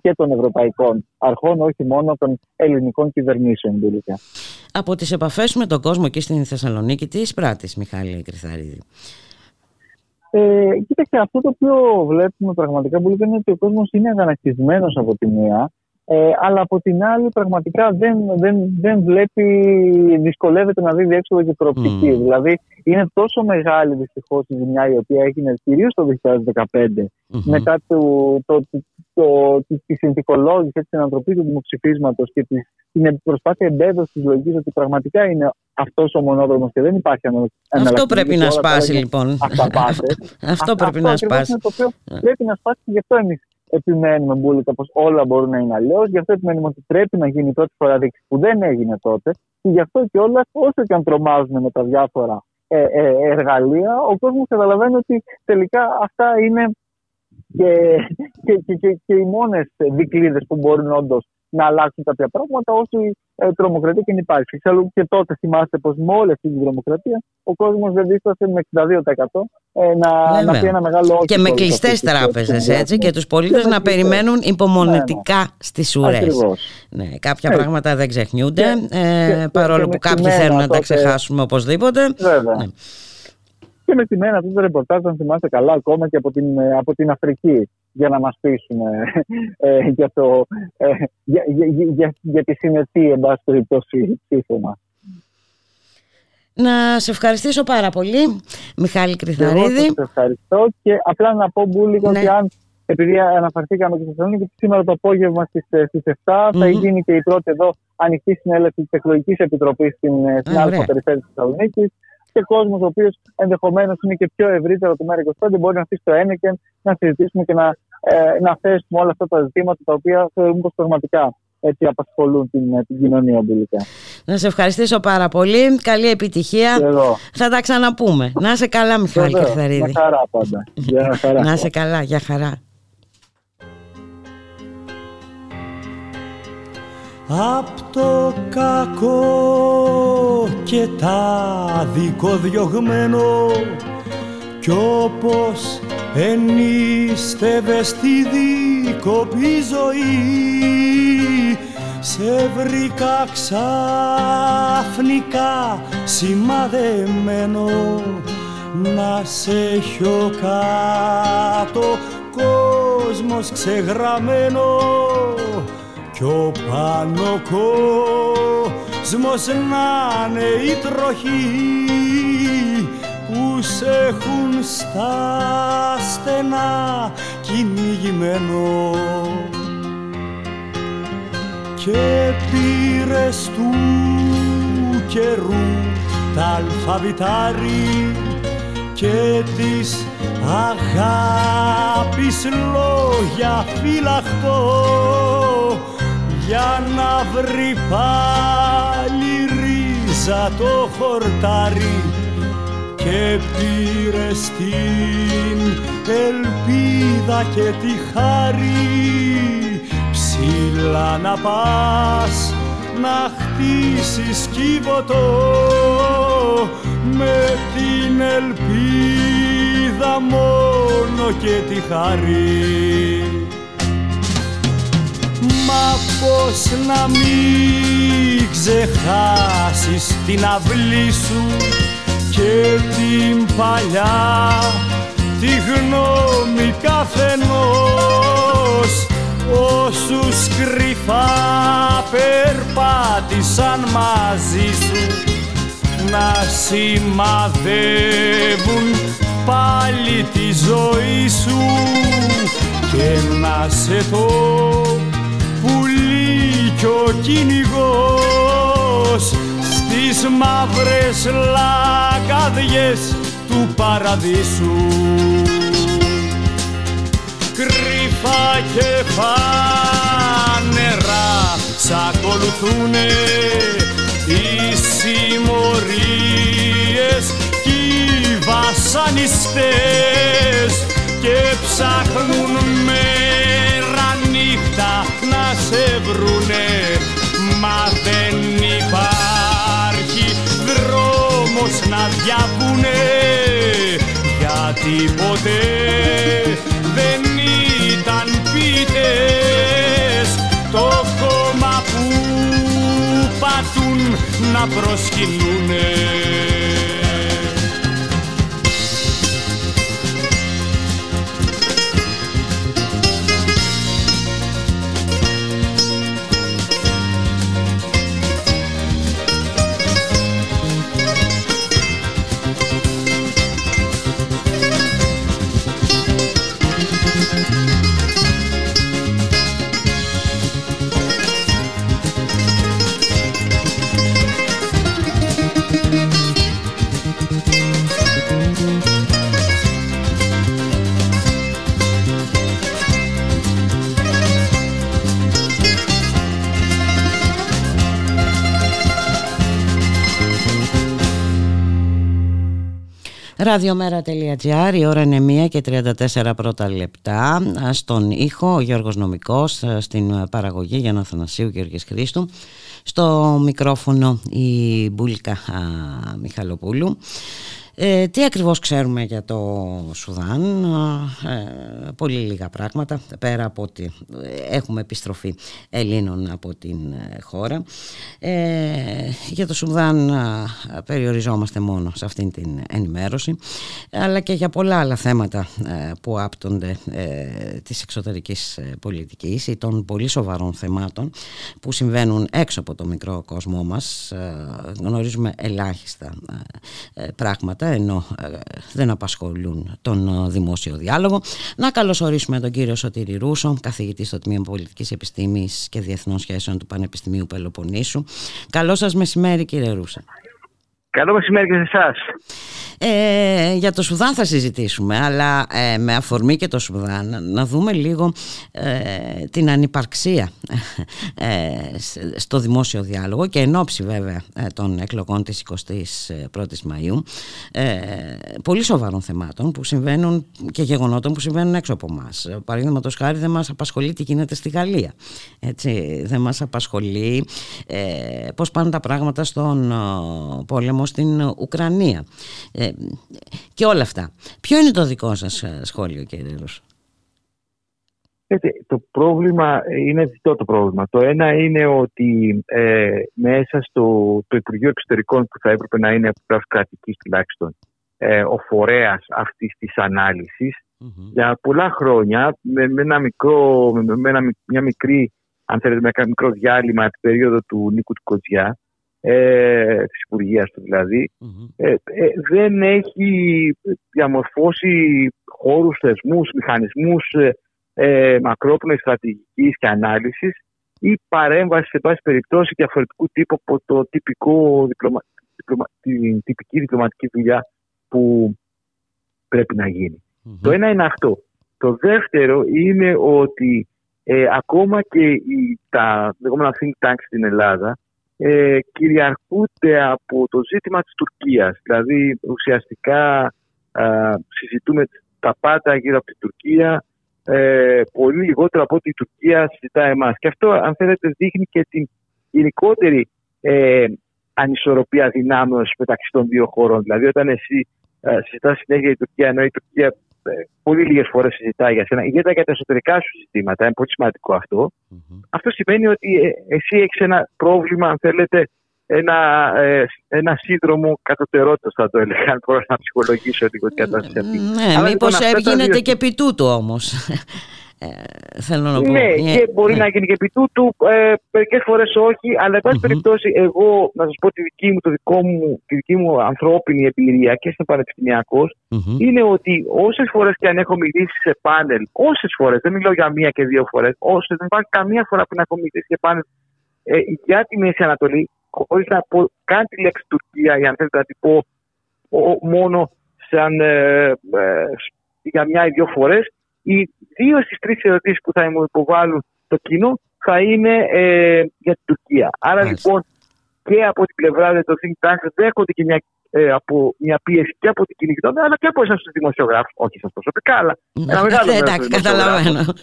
και των ευρωπαϊκών αρχών, όχι μόνο των ελληνικών κυβερνήσεων τελικά. Από τις επαφές με τον κόσμο και στην Θεσσαλονίκη, τι εισπράττεις, Μιχάλη Κριθαρίδη? Κοίταξε, αυτό το οποίο βλέπουμε πραγματικά πολύ είναι ότι ο κόσμος είναι αγανακτισμένος από τη μία, αλλά από την άλλη πραγματικά δεν βλέπει, δυσκολεύεται να δει διέξοδο και προοπτική. Δηλαδή είναι τόσο μεγάλη δυστυχώς η ζημιά η οποία έγινε κυρίως το 2015 μετά τη συνθηκολόγηση, την ανατροπή του δημοψηφίσματος και την προσπάθεια εμπέδωσης της λογικής ότι πραγματικά είναι αυτός ο μονόδρομος και δεν υπάρχει αναλλακτική. Αυτό πρέπει να σπάσει λοιπόν. Αυτό πρέπει να σπάσει. Πρέπει να σπάσει και γι' αυτό εμείς επιμένουμε, Μπούλικα, πως όλα μπορούν να είναι αλλιώς. Γι' αυτό επιμένουμε ότι πρέπει να γίνει πρώτη φορά δείξη που δεν έγινε τότε. Και γι' αυτό και όλα, όσο και αν τρομάζουν με τα διάφορα εργαλεία, ο κόσμος καταλαβαίνει ότι τελικά αυτά είναι και οι μόνες δικλείδες που μπορούν όντως να αλλάξουν κάποια πράγματα, όσοι τρομοκρατία και αν υπάρχει. Εξάλλου και τότε θυμάστε πως με όλη αυτή την τρομοκρατία ο κόσμος δεν δίστασε με 62% να πει ένα μεγάλο όχι. Και με κλειστές τράπεζες, έτσι, και τους πολίτες να περιμένουν υπομονετικά στις ουρές. Ναι, κάποια πράγματα δεν ξεχνιούνται, παρόλο που κάποιοι θέλουν να τα ξεχάσουμε οπωσδήποτε. Βέβαια. Και με τη μέρα αυτό το ρεπορτάζ, αν θυμάστε καλά, ακόμα και από την Αφρική, για να μας πείσουν για τη συνετή, εν πάση περιπτώσει, ψήφο μας. Να σε ευχαριστήσω πάρα πολύ, Μιχάλη Κριθαρίδη. Εγώ σε ευχαριστώ και απλά να πω, Μπούλικα, ότι αν, επειδή αναφερθήκαμε και στη Θεσσαλονίκη, σήμερα το απόγευμα στις 7 θα γίνει και η πρώτη εδώ ανοιχτή συνέλευση της Εκλογικής Επιτροπής στην άλλη περιφέρεια της Θεσσαλονίκης. Και κόσμος ο οποίος ενδεχομένως είναι και πιο ευρύτερο του Μέρα 25 μπορεί να αφήσει το ένεκεν, να συζητήσουμε και να θέσουμε όλα αυτά τα ζητήματα τα οποία θεωρούμε πως πραγματικά έτσι απασχολούν την κοινωνία τελικά. Να σε ευχαριστήσω πάρα πολύ. Καλή επιτυχία. Θα τα ξαναπούμε. Να είσαι καλά, Μιχάλη Κριθαρίδη. Για χαρά πάντα. Να είσαι καλά. Για χαρά. Απ' το κακό και τα δικοδιωγμένο, κι όπως ενίστευε στη δίκοπη ζωή, σε βρήκα ξαφνικά σημαδεμένο, να σε χιω κάτω κόσμος ξεγραμμένο, κι ο πάνω κόσμος να είναι η τροχή που σε έχουν στα στενά κυνηγημένο. Και πήρες του καιρού τα αλφαβητάρι και της αγάπης λόγια φυλαχτό, για να βρει πάλι ρίζα το χορτάρι, και πήρε στην ελπίδα και τη χάρη ψηλά να πας να χτίσεις κύβωτο, με την ελπίδα μόνο και τη χάρη. Μα πως να μην ξεχάσεις την αυλή σου και την παλιά τη γνώμη καθενός. Όσους κρυφά περπάτησαν μαζί σου να σημαδεύουν πάλι τη ζωή σου και να σε το πουλί κι ο κυνηγός στις μαύρες λακαδιές του παραδείσου. Κρυφά και φανερά σ' ακολουθούνε οι συμμορίες κι οι βασανιστές και ψάχνουν μέρα νύχτα να σε βρουνε, μα δεν υπάρχει δρόμος να διαβούνε, γιατί ποτέ δεν ήταν ποιητές το χώμα που πατούν να προσκυνούνε. Ραδιομέρα.gr, η ώρα είναι 1:34 πρώτα λεπτά. Στον ήχο ο Γιώργος Νομικός, στην παραγωγή Γιάννα Αθανασίου, Γιώργης Χρήστου. Στο μικρόφωνο η Μπούλικα Μιχαλοπούλου. Τι ακριβώς ξέρουμε για το Σουδάν? Πολύ λίγα πράγματα, πέρα από ότι έχουμε επιστροφή Ελλήνων από την χώρα. Για το Σουδάν περιοριζόμαστε μόνο σε αυτήν την ενημέρωση, αλλά και για πολλά άλλα θέματα που άπτονται της εξωτερικής πολιτικής ή των πολύ σοβαρών θεμάτων που συμβαίνουν έξω από το μικρό κόσμο μας. Γνωρίζουμε ελάχιστα πράγματα, ενώ δεν απασχολούν τον δημόσιο διάλογο. Να καλωσορίσουμε τον κύριο Σωτήρη Ρούσο, καθηγητή στο Τμήμα Πολιτικής Επιστήμης και Διεθνών Σχέσεων του Πανεπιστημίου Πελοποννήσου. Καλό σας μεσημέρι, κύριε Ρούσα. Καλό μεσημέρι και σε εσάς. Για το Σουδάν θα συζητήσουμε, αλλά με αφορμή και το Σουδάν να δούμε λίγο την ανυπαρξία στο δημόσιο διάλογο και εν όψει βέβαια των εκλογών της 21ης Μαΐου, πολύ σοβαρών θεμάτων που συμβαίνουν και γεγονότων που συμβαίνουν έξω από μας. Παραδείγματος χάρη, δεν μας απασχολεί τι γίνεται στη Γαλλία, έτσι, δεν μας απασχολεί πώς πάνε τα πράγματα στον πόλεμο στην Ουκρανία και όλα αυτά. Ποιο είναι το δικό σας σχόλιο, κύριε Ρούσο? Το πρόβλημα είναι διτό το πρόβλημα. Το ένα είναι ότι μέσα στο Υπουργείο Εξωτερικών, που θα έπρεπε να είναι από πλευράς κρατικής τουλάχιστον ο φορέας αυτής της ανάλυσης, mm-hmm. για πολλά χρόνια με ένα μικρό διάλειμμα από την περίοδο του Νίκου του Κοτζιά, της Υπουργείας του δηλαδή, mm-hmm. Δεν έχει διαμορφώσει χώρους, θεσμούς, μηχανισμούς μακρόπνοης στρατηγικής και ανάλυσης ή παρέμβαση σε πάση περιπτώσει διαφορετικού τύπου από την τυπική διπλωματική δουλειά που πρέπει να γίνει. Mm-hmm. Το ένα είναι αυτό. Το δεύτερο είναι ότι ακόμα και τα λεγόμενα think tanks στην Ελλάδα κυριαρχούνται από το ζήτημα της Τουρκίας. Δηλαδή ουσιαστικά συζητούμε τα πάντα γύρω από την Τουρκία, πολύ λιγότερο από ότι η Τουρκία συζητά εμάς. Και αυτό, αν θέλετε, δείχνει και την γενικότερη ανισορροπία δυνάμεων μεταξύ των δύο χωρών. Δηλαδή όταν εσύ συζητάς συνέχεια η Τουρκία, ενώ η Τουρκία πολύ λίγες φορές συζητά για σένα, ιδιαίτερα για τα εσωτερικά σου ζητήματα, είναι πολύ σημαντικό αυτό. Mm-hmm. Αυτό σημαίνει ότι εσύ έχεις ένα πρόβλημα, αν θέλετε, ένα σύνδρομο κατωτερότητας, θα το έλεγα, αν μπορώ να ψυχολογήσω λίγο την κατάσταση αυτή. Ναι, μήπως γίνεται και επί τούτου όμως. Ναι, και μπορεί να γίνει και επί τούτου, μερικές φορές όχι, αλλά εν πάση περιπτώσει, εγώ να σας πω τη δική μου ανθρώπινη εμπειρία και στην πανεπιστημιακός, είναι ότι όσες φορές και αν έχω μιλήσει σε πάνελ, όσες φορές, δεν μιλάω για μία και δύο φορές, όσες, δεν υπάρχει καμία φορά που να έχω μιλήσει σε πάνελ για τη Μέση Ανατολή, χωρίς να πω καν τη λέξη Τουρκία, για να θέλετε να την πω μόνο σαν, για μια ή δύο φορές. Οι δύο στις τρεις ερωτήσεις που θα μου υποβάλουν το κοινό θα είναι για την Τουρκία. Άρα λοιπόν και από την πλευρά των think tanks δέχονται και μια πίεση και από την κοινή γνώμη, αλλά και από εσάς τους δημοσιογράφους, όχι σας προσωπικά, αλλά ένα μεγάλο μέρος δημοσιογράφων,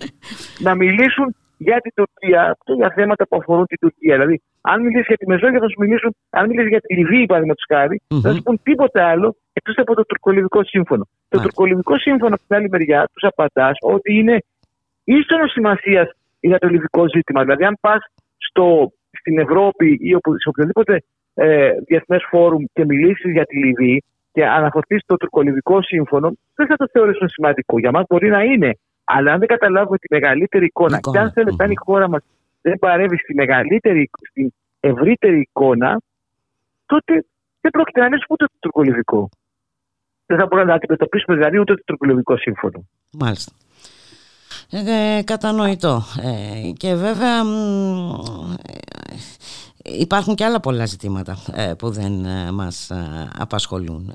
να μιλήσουν για την Τουρκία και για θέματα που αφορούν την Τουρκία. Δηλαδή, αν μιλήσει για τη Μεσόγειο, θα σου μιλήσουν, αν μιλήσει για τη Λιβύη, παραδείγματος χάρη, θα σου πούν τίποτα άλλο εκτός από το τουρκολιβικό σύμφωνο. Το τουρκολιβικό σύμφωνο, από την άλλη μεριά, τους απαντάς ότι είναι ίσονος σημασίας για το λιβικό ζήτημα. Δηλαδή, αν πας στην Ευρώπη ή σε οποιοδήποτε διεθνές φόρουμ και μιλήσεις για τη Λιβύη και αναφορθείς στο τουρκολιβικό σύμφωνο, δεν θα το θεωρήσουν σημαντικό. Για μας μπορεί να είναι. Αλλά αν δεν καταλάβουμε τη μεγαλύτερη εικόνα, και αν θέλετε, αν η χώρα μας δεν παρεύει στην ευρύτερη εικόνα, τότε δεν πρόκειται να λύσουμε ούτε το τουρκολιβικό. Δεν θα μπορούμε να αντιμετωπίσουμε δηλαδή ούτε το τουρκολιβικό σύμφωνο. Μάλιστα. Κατανοητό. Και βέβαια υπάρχουν και άλλα πολλά ζητήματα που δεν μας απασχολούν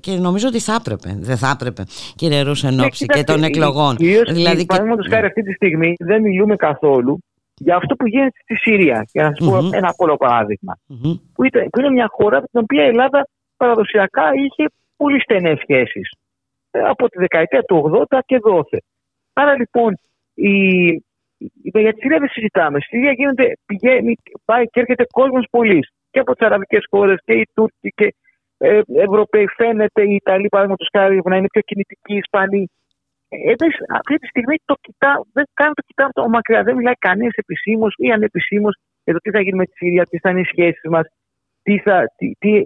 και νομίζω ότι θα έπρεπε, δεν θα έπρεπε, κύριε Ρούσο, εν ώψη και των εκλογών. Δηλαδή, παραδείγματος χάρη, αυτή τη στιγμή δεν μιλούμε καθόλου για αυτό που γίνεται στη Συρία. Για να σας πω ένα απλό παράδειγμα. Που είναι μια χώρα από την οποία η Ελλάδα παραδοσιακά είχε πολύ στενές σχέσεις. Από τη δεκαετία του 80 και δόθε. Άρα λοιπόν για τη Συρία δεν συζητάμε. Στη Συρία πάει και έρχεται κόσμος πολύς και από τις αραβικές χώρες και οι Τούρκοι και Ευρωπαίοι. Φαίνεται οι Ιταλοί, παραδείγματος χάρη, να είναι πιο κινητικοί, οι Ισπανοί. Αυτή τη στιγμή δεν καν το κοιτάμε το μακριά. Δεν μιλάει κανείς επισήμως ή ανεπισήμως για το τι θα γίνει με τη Συρία, τι θα είναι οι σχέσεις μας,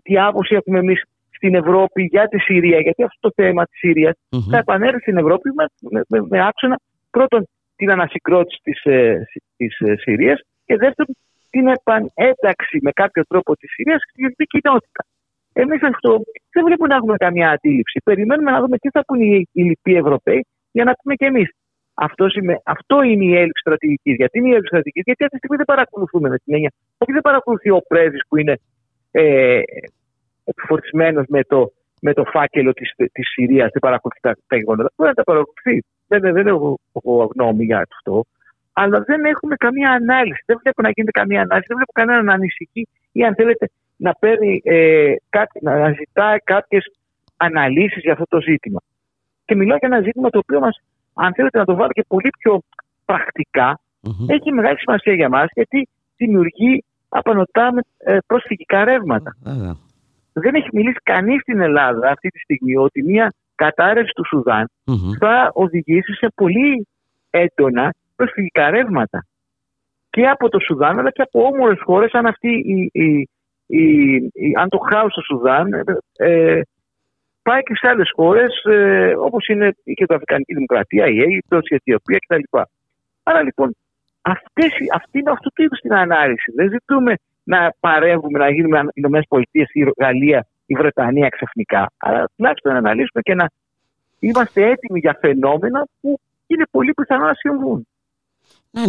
τι άποψη έχουμε εμείς στην Ευρώπη για τη Συρία. Γιατί αυτό το θέμα της Συρίας θα επανέλθει στην Ευρώπη με άξονα πρώτον την ανασυγκρότηση της Συρίας και δεύτερον την επανένταξη με κάποιο τρόπο της Συρίας στην κοινότητα. Εμείς αυτό δεν βλέπουμε να έχουμε καμία αντίληψη. Περιμένουμε να δούμε τι θα πούν οι λοιποί Ευρωπαίοι για να πούμε και εμείς. Αυτό είναι η έλλειψη στρατηγικής. Γιατί είναι η έλλειψη στρατηγικής? Γιατί αυτή τη στιγμή δεν παρακολουθούμε με την έννοια. Όχι, δεν παρακολουθεί ο πρέσβης που είναι επιφορτισμένος με το φάκελο της Συρίας, δεν παρακολουθεί τα γεγονότα. Μπορεί να τα παρακολουθεί. Δεν έχω γνώμη για αυτό. Αλλά δεν έχουμε καμία ανάλυση. Δεν βλέπω να γίνεται καμία ανάλυση. Δεν βλέπω κανέναν να ανησυχεί ή αν θέλετε να παίρνει να ζητάει κάποιες αναλύσεις για αυτό το ζήτημα. Και μιλάω για ένα ζήτημα το οποίο μας, αν θέλετε να το βάλω και πολύ πιο πρακτικά, έχει μεγάλη σημασία για μας, γιατί δημιουργεί απανοτά προσφυγικά ρεύματα. Δεν έχει μιλήσει κανείς στην Ελλάδα αυτή τη στιγμή ότι μια κατάρρευση του Σουδάν θα οδηγήσει σε πολύ έντονα προσφυγικά ρεύματα. Και από το Σουδάν, αλλά και από όμορες χώρες, αν αυτή αν το χάος στο Σουδάν πάει και σε άλλες χώρες όπως είναι και η Αφρικανική Δημοκρατία, η Αίγυπτος, η Αιθιοπία κτλ. Άρα λοιπόν αυτή είναι αυτού του είδους την ανάλυση. Δεν ζητούμε να παρέμβουμε, να γίνουμε οι ΗΠΑ, η Γαλλία, η Βρετανία ξαφνικά. Αλλά τουλάχιστον να αναλύσουμε και να είμαστε έτοιμοι για φαινόμενα που είναι πολύ πιθανό να συμβούν. Ναι,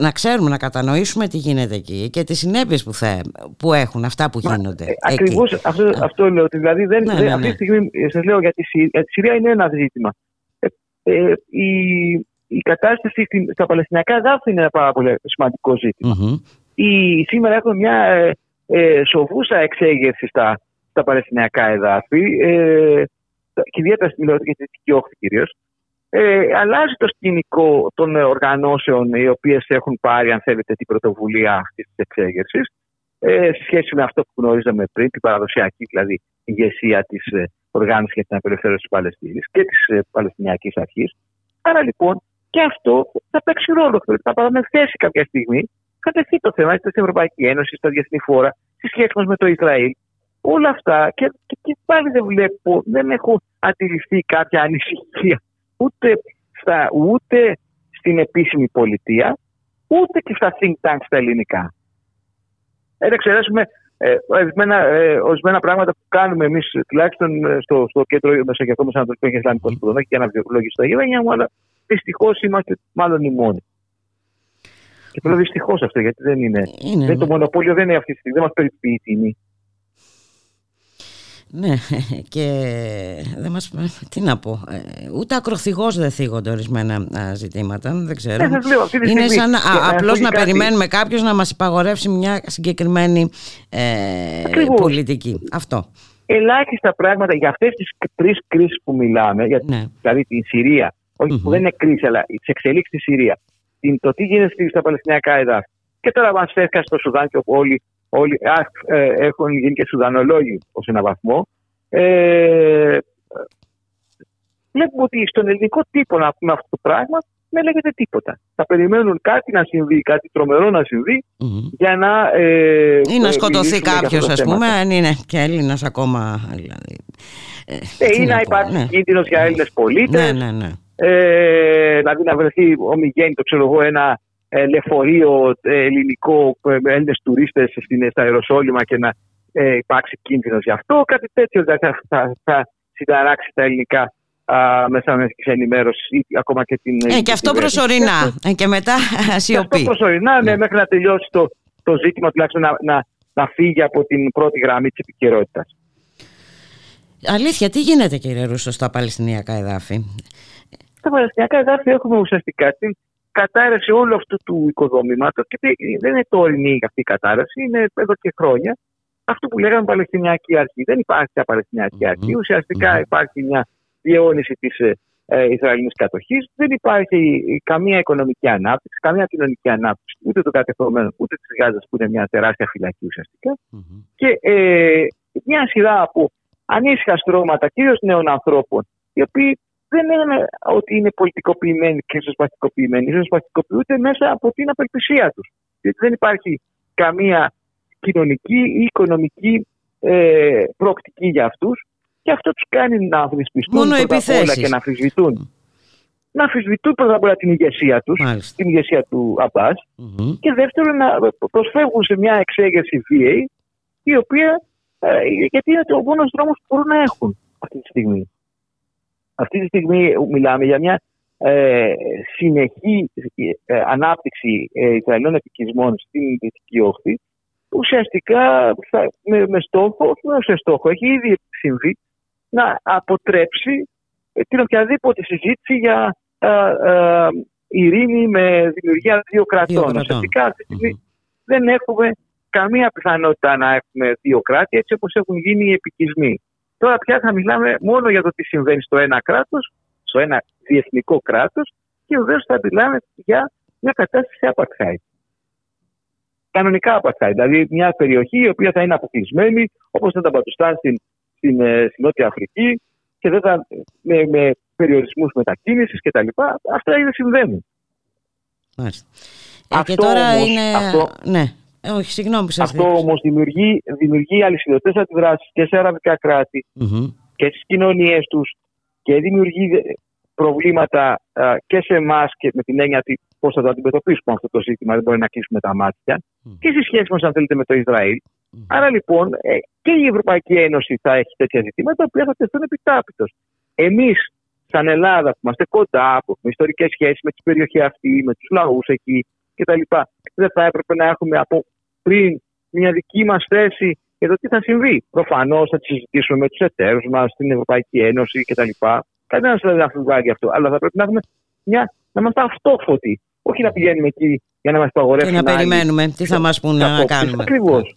να ξέρουμε, να κατανοήσουμε τι γίνεται εκεί και τις συνέπειες που έχουν αυτά που γίνονται. Ακριβώς αυτό λέω. Δηλαδή, αυτή τη στιγμή, σας λέω για τη Συρία είναι ένα ζήτημα. Η κατάσταση στα Παλαιστινιακά εδάφη είναι ένα πάρα πολύ σημαντικό ζήτημα. Σήμερα έχουμε μια σοβούσα εξέγερση στα Παλαιστινιακά εδάφη, και ιδιαίτερα στη Δυτική Όχθη κυρίως. Αλλάζει το σκηνικό των οργανώσεων οι οποίες έχουν πάρει, αν θέλετε, την πρωτοβουλία αυτής της εξέγερσης σε σχέση με αυτό που γνωρίζαμε πριν, την παραδοσιακή δηλαδή ηγεσία της οργάνωσης για την απελευθέρωση της Παλαιστίνης και της Παλαιστινιακής Αρχής. Άρα λοιπόν και αυτό θα παίξει ρόλο. Θα πάρουμε θέση κάποια στιγμή. Θα τεθεί το θέμα στην Ευρωπαϊκή Ένωση, στα διεθνή φόρα, στη σχέση μας με το Ισραήλ. Όλα αυτά και πάλι δεν βλέπω, δεν έχω αντιληφθεί κάποια ανησυχία ούτε στην επίσημη πολιτεία, ούτε και στα think tanks στα ελληνικά. Δεν εξαιρέσουμε ορισμένα πράγματα που κάνουμε εμείς, τουλάχιστον στο κέντρο Μεσογειακό Μεσανατολικό και Ισλαμικό Σπουδών, για να βιολογήσουμε τα γειτονιά μου, αλλά δυστυχώς είμαστε μάλλον οι μόνοι. Και τώρα δυστυχώς αυτό, γιατί δεν είναι. Το μονοπόλιο δεν είναι αυτή τη στιγμή, δεν μας περιποιεί η τιμή. Ναι, και δεν μας, τι να πω, ούτε ακροθυγώς δεν θίγονται ορισμένα ζητήματα, δεν ξέρω. Είναι σαν απλώς να περιμένουμε κάποιος να μας υπαγορεύσει μια συγκεκριμένη πολιτική. Αυτό. Ελάχιστα πράγματα για αυτές τις τρεις κρίσεις που μιλάμε, δηλαδή την Συρία, όχι που δεν είναι κρίση, αλλά τις εξελίξεις στη Συρία, το τι γίνεται στα Παλαιστινιακά εδάφη. Και τώρα μας έφτασε στο Σουδάν και όλοι έχουν γίνει και Σουδανολόγοι ως έναν βαθμό. Βλέπουμε ότι στον ελληνικό τύπο, να πούμε αυτό το πράγμα, δεν λέγεται τίποτα. Θα περιμένουν κάτι να συμβεί, κάτι τρομερό να συμβεί, για να. Ή να σκοτωθεί κάποιος, ας πούμε, αν είναι και Έλληνας ακόμα. Δηλαδή, ή να υπάρχει κίνδυνος για Έλληνες πολίτες. Ναι. Δηλαδή να βρεθεί ομιγέννη, το ξέρω εγώ, ένα λεωφορείο ελληνικό με Έλληνες τουρίστες στα Ιεροσόλυμα και να υπάρξει κίνδυνος γι' αυτό. Κάτι τέτοιο δηλαδή, θα συνταράξει τα ελληνικά μέσα με τις ενημέρωσης ή ακόμα και την. Και αυτό προσωρινά. Και μετά σιωπή. Και αυτό προσωρινά, μέχρι να τελειώσει το ζήτημα, τουλάχιστον να φύγει από την πρώτη γραμμή της επικαιρότητας. Αλήθεια, τι γίνεται, κύριε Ρούσο, στα Παλαιστινιακά εδάφη? Στα Παλαιστινιακά εδάφη έχουμε ουσιαστικά την κατάρρευση όλου αυτού του οικοδομήματος, και δεν είναι τωρινή αυτή η κατάρρευση, είναι εδώ και χρόνια. Αυτό που λέγαμε Παλαιστινιακή Αρχή. Δεν υπάρχει πια Παλαιστινιακή Αρχή. Ουσιαστικά υπάρχει μια διαιώνιση της Ισραηλινής κατοχής. Δεν υπάρχει καμία οικονομική ανάπτυξη, καμία κοινωνική ανάπτυξη, ούτε των κατεχομένων, ούτε της Γάζας, που είναι μια τεράστια φυλακή ουσιαστικά. Και μια σειρά από ανήσυχα στρώματα, κυρίως νέων ανθρώπων, οι οποίοι δεν είναι ότι είναι πολιτικοποιημένοι και ριζοσπαστικοποιημένοι. Ριζοσπαστικοποιούνται μέσα από την απελπισία τους. Γιατί δεν υπάρχει καμία κοινωνική ή οικονομική προοπτική για αυτούς. Και αυτό τους κάνει να αμφισβητούν πρώτα απ' όλα και να αμφισβητούν. Να αμφισβητούν πρώτα απ' όλα την ηγεσία τους, την ηγεσία του Αμπάς. Και δεύτερον, να προσφεύγουν σε μια εξέγερση βίαιη, η οποία γιατί είναι ο μόνος δρόμος που μπορούν να έχουν αυτή τη στιγμή. Αυτή τη στιγμή μιλάμε για μια συνεχή ανάπτυξη Ισραηλινών επικισμών στην Δυτική Όχθη. Ουσιαστικά με στόχο, έχει ήδη συμβεί, να αποτρέψει την οποιαδήποτε συζήτηση για ειρήνη με δημιουργία δύο κρατών. Ουσιαστικά αυτή τη στιγμή δεν έχουμε καμία πιθανότητα να έχουμε δύο κράτη, έτσι όπως έχουν γίνει οι επικισμοί. Τώρα πια θα μιλάμε μόνο για το τι συμβαίνει στο ένα κράτος, στο ένα διεθνικό κράτος, και βεβαίως θα μιλάμε για μια κατάσταση apartheid. Κανονικά apartheid, δηλαδή μια περιοχή η οποία θα είναι αποκλεισμένη, όπως ήταν τα Πακιστάν στην Νότια Αφρική, και δεν θα, με περιορισμούς μετακίνησης κτλ. Αυτά ήδη συμβαίνουν. Αυτό και τώρα όμως, είναι. Όχι, συγγνώμη, αυτό όμως δημιουργεί αλυσιδωτές αντιδράσεις και σε αραβικά κράτη και στις κοινωνίες τους, και δημιουργεί προβλήματα και σε εμάς, και με την έννοια ότι πώς θα το αντιμετωπίσουμε αυτό το ζήτημα, δεν μπορεί να κλείσουμε τα μάτια, και στη σχέση μας, αν θέλετε, με το Ισραήλ. Άρα λοιπόν και η Ευρωπαϊκή Ένωση θα έχει τέτοια ζητήματα, τα οποία θα τεθούν επιτάπητος. Εμείς, σαν Ελλάδα, που είμαστε κοντά, που έχουμε ιστορικές σχέσεις με την περιοχή αυτή, με τους λαούς εκεί κτλ., δεν θα έπρεπε να έχουμε από πριν μια δική μας θέση για το τι θα συμβεί? Προφανώς θα τη συζητήσουμε με τους εταίρους μας, στην Ευρωπαϊκή Ένωση κτλ. Κανένας δεν αμφιβάλλει αυτό. Αλλά θα πρέπει να έχουμε να είμαστε αυτόφωτοι. Όχι να πηγαίνουμε εκεί για να μας παγορεύσουν. Και να περιμένουμε τι θα μας πούνε να κάνουμε. Ακριβώς.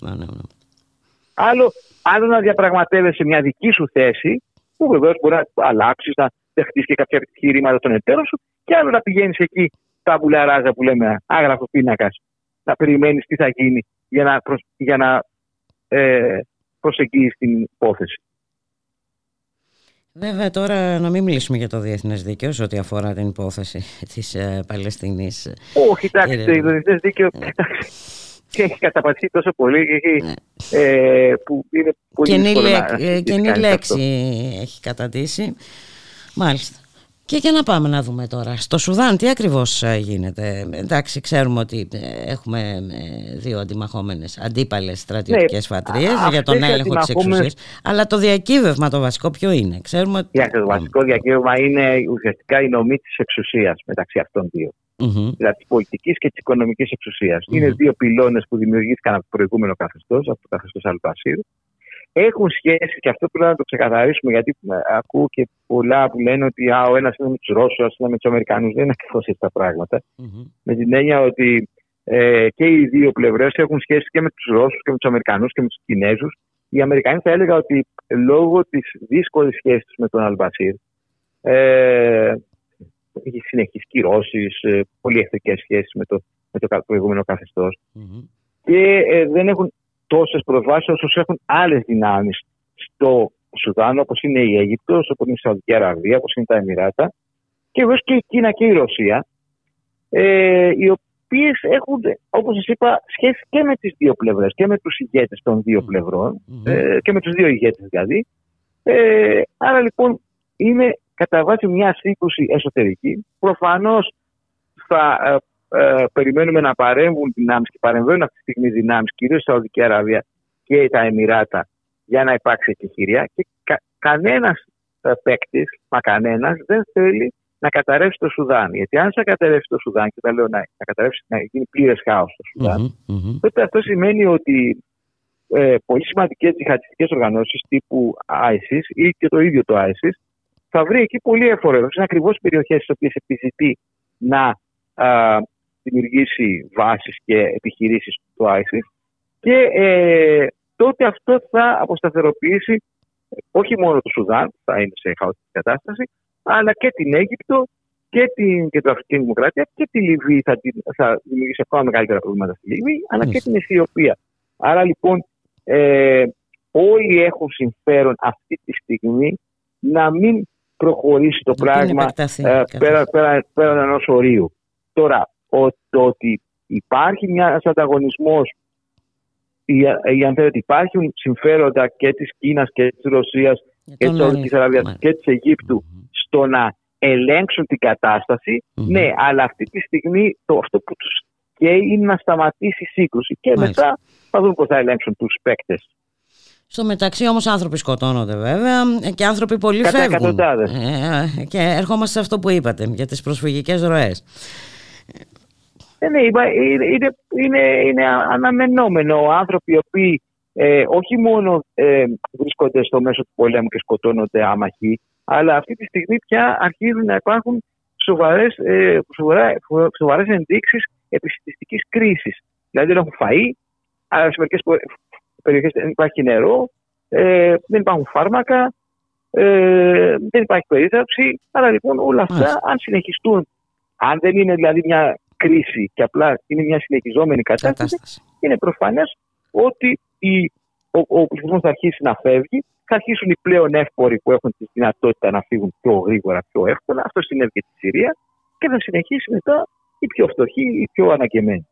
Άλλο να διαπραγματεύεσαι μια δική σου θέση, που βεβαίως μπορεί να αλλάξεις, να δεχτείς και κάποια επιχειρήματα των εταίρων σου, και άλλο να πηγαίνεις εκεί τα βουλαράζα που λέμε, άγραφο πίνακα, να περιμένεις τι θα γίνει για να προσεγγίσεις την υπόθεση. Βέβαια, τώρα να μην μιλήσουμε για το διεθνές δίκαιο σε ό,τι αφορά την υπόθεση της Παλαιστινής. Όχι, εντάξει, το διεθνές δίκαιο και έχει καταπατηθεί τόσο πολύ που είναι πολύ καινή λέξη αυτό. Έχει καταντήσει. Μάλιστα. Και για να πάμε να δούμε τώρα στο Σουδάν τι ακριβώς γίνεται. Εντάξει, ξέρουμε ότι έχουμε δύο αντιμαχόμενες αντίπαλες στρατιωτικές φατρίες για τον έλεγχο της εξουσίας. Αλλά το διακύβευμα το βασικό ποιο είναι? Ξέρουμε ότι... Το βασικό διακύβευμα είναι ουσιαστικά η νομή της εξουσίας μεταξύ αυτών δύο. Mm-hmm. Δηλαδή της πολιτικής και της οικονομικής εξουσίας. Mm-hmm. Είναι δύο πυλώνες που δημιουργήθηκαν από το προηγούμενο καθεστώς, από το καθεστώς Αλ-Μπασίρ. Έχουν σχέση, και αυτό πρέπει να το ξεκαθαρίσουμε, γιατί ακούω και πολλά που λένε ότι ο ένας είναι με τους Ρώσους, ο άλλος είναι με τους Αμερικανούς. Δεν είναι ακριβώς αυτά τα πράγματα. Mm-hmm. Με την έννοια ότι και οι δύο πλευρές έχουν σχέση και με τους Ρώσους και με τους Αμερικανούς και με τους Κινέζους. Οι Αμερικανοί θα έλεγα ότι λόγω της δύσκολης σχέσης με τον Αλ-Μπασίρ, έχει συνεχείς κυρώσεις, πολύ εχθρικές σχέσεις με το προηγούμενο καθεστώς. Mm-hmm. Και δεν έχουν τόσες προσβάσεις όσο έχουν άλλες δυνάμεις στο Σουδάν, όπως είναι η Αίγυπτος, όπως είναι η Σαουδική Αραβία, όπως είναι τα Εμιράτα, και βέβαια και η Κίνα και η Ρωσία, οι οποίες έχουν, όπως σας είπα, σχέση και με τις δύο πλευρές, και με τους ηγέτες των δύο πλευρών, και με τους δύο ηγέτες δηλαδή. Άρα λοιπόν είναι κατά βάση μια σύγκρουση εσωτερική. Προφανώς θα περιμένουμε να παρέμβουν δυνάμεις, και παρεμβαίνουν αυτή τη στιγμή δυνάμεις, κυρίως η Σαουδική Αραβία και τα Εμιράτα, για να υπάρξει εκεχηρία. Και κανένας παίκτης, μα κανένας, δεν θέλει να καταρρεύσει το Σουδάν. Γιατί αν θα καταρρεύσει το Σουδάν, και τα λέω να καταρρεύσει, να γίνει πλήρες χάος στο Σουδάν, τότε αυτό σημαίνει ότι πολύ σημαντικές τζιχαντιστικές οργανώσεις τύπου ISIS ή και το ίδιο το ISIS θα βρει εκεί πολύ εφορεύσεις. Είναι ακριβώς περιοχές στις οποίες επιζητεί να δημιουργήσει βάσεις και επιχειρήσεις του ISIS, και τότε αυτό θα αποσταθεροποιήσει όχι μόνο το Σουδάν, θα είναι σε χαοτική κατάσταση, αλλά και την Αίγυπτο και την Αφρική Δημοκρατία, και τη Λιβύη θα δημιουργήσει ακόμα μεγαλύτερα προβλήματα στη Λιβύη, αλλά και την Αιθιοπία. Άρα λοιπόν όλοι έχουν συμφέρον αυτή τη στιγμή να μην προχωρήσει το πράγμα πέραν ενός ορίου. Τώρα, το ότι υπάρχει ένας ανταγωνισμός, υπάρχουν συμφέροντα και της Κίνας και της Ρωσίας και της Σαουδικής Αραβίας και της Αιγύπτου στο να ελέγξουν την κατάσταση, ναι, αλλά αυτή τη στιγμή αυτό που τους καίει είναι να σταματήσει η σύγκρουση, και μετά θα δουν πώς θα ελέγξουν τους παίκτες. Στο μεταξύ όμως άνθρωποι σκοτώνονται βέβαια, και άνθρωποι πολύ φεύγουν. Και ερχόμαστε σε αυτό που είπατε για τις προσφυγικές ροές. Είναι αναμενόμενο. Άνθρωποι οι οποίοι όχι μόνο βρίσκονται στο μέσο του πολέμου και σκοτώνονται άμαχοι, αλλά αυτή τη στιγμή πια αρχίζουν να υπάρχουν σοβαρές ενδείξεις επισιτιστικής κρίσης. Δηλαδή δεν έχουν φαΐ, αλλά σε μερικές περιοχές δεν υπάρχει νερό, δεν υπάρχουν φάρμακα, δεν υπάρχει περίθαλψη. Άρα λοιπόν όλα αυτά, αν συνεχιστούν, αν δεν είναι δηλαδή μια κρίση και απλά είναι μια συνεχιζόμενη κατάσταση, είναι προφανές ότι ο πληθυσμός θα αρχίσει να φεύγει, θα αρχίσουν οι πλέον εύποροι που έχουν τη δυνατότητα να φύγουν πιο γρήγορα, πιο εύκολα. Αυτό συνέβη και στη Συρία, και θα συνεχίσει μετά οι πιο φτωχοί, οι πιο αναγκεμένοι.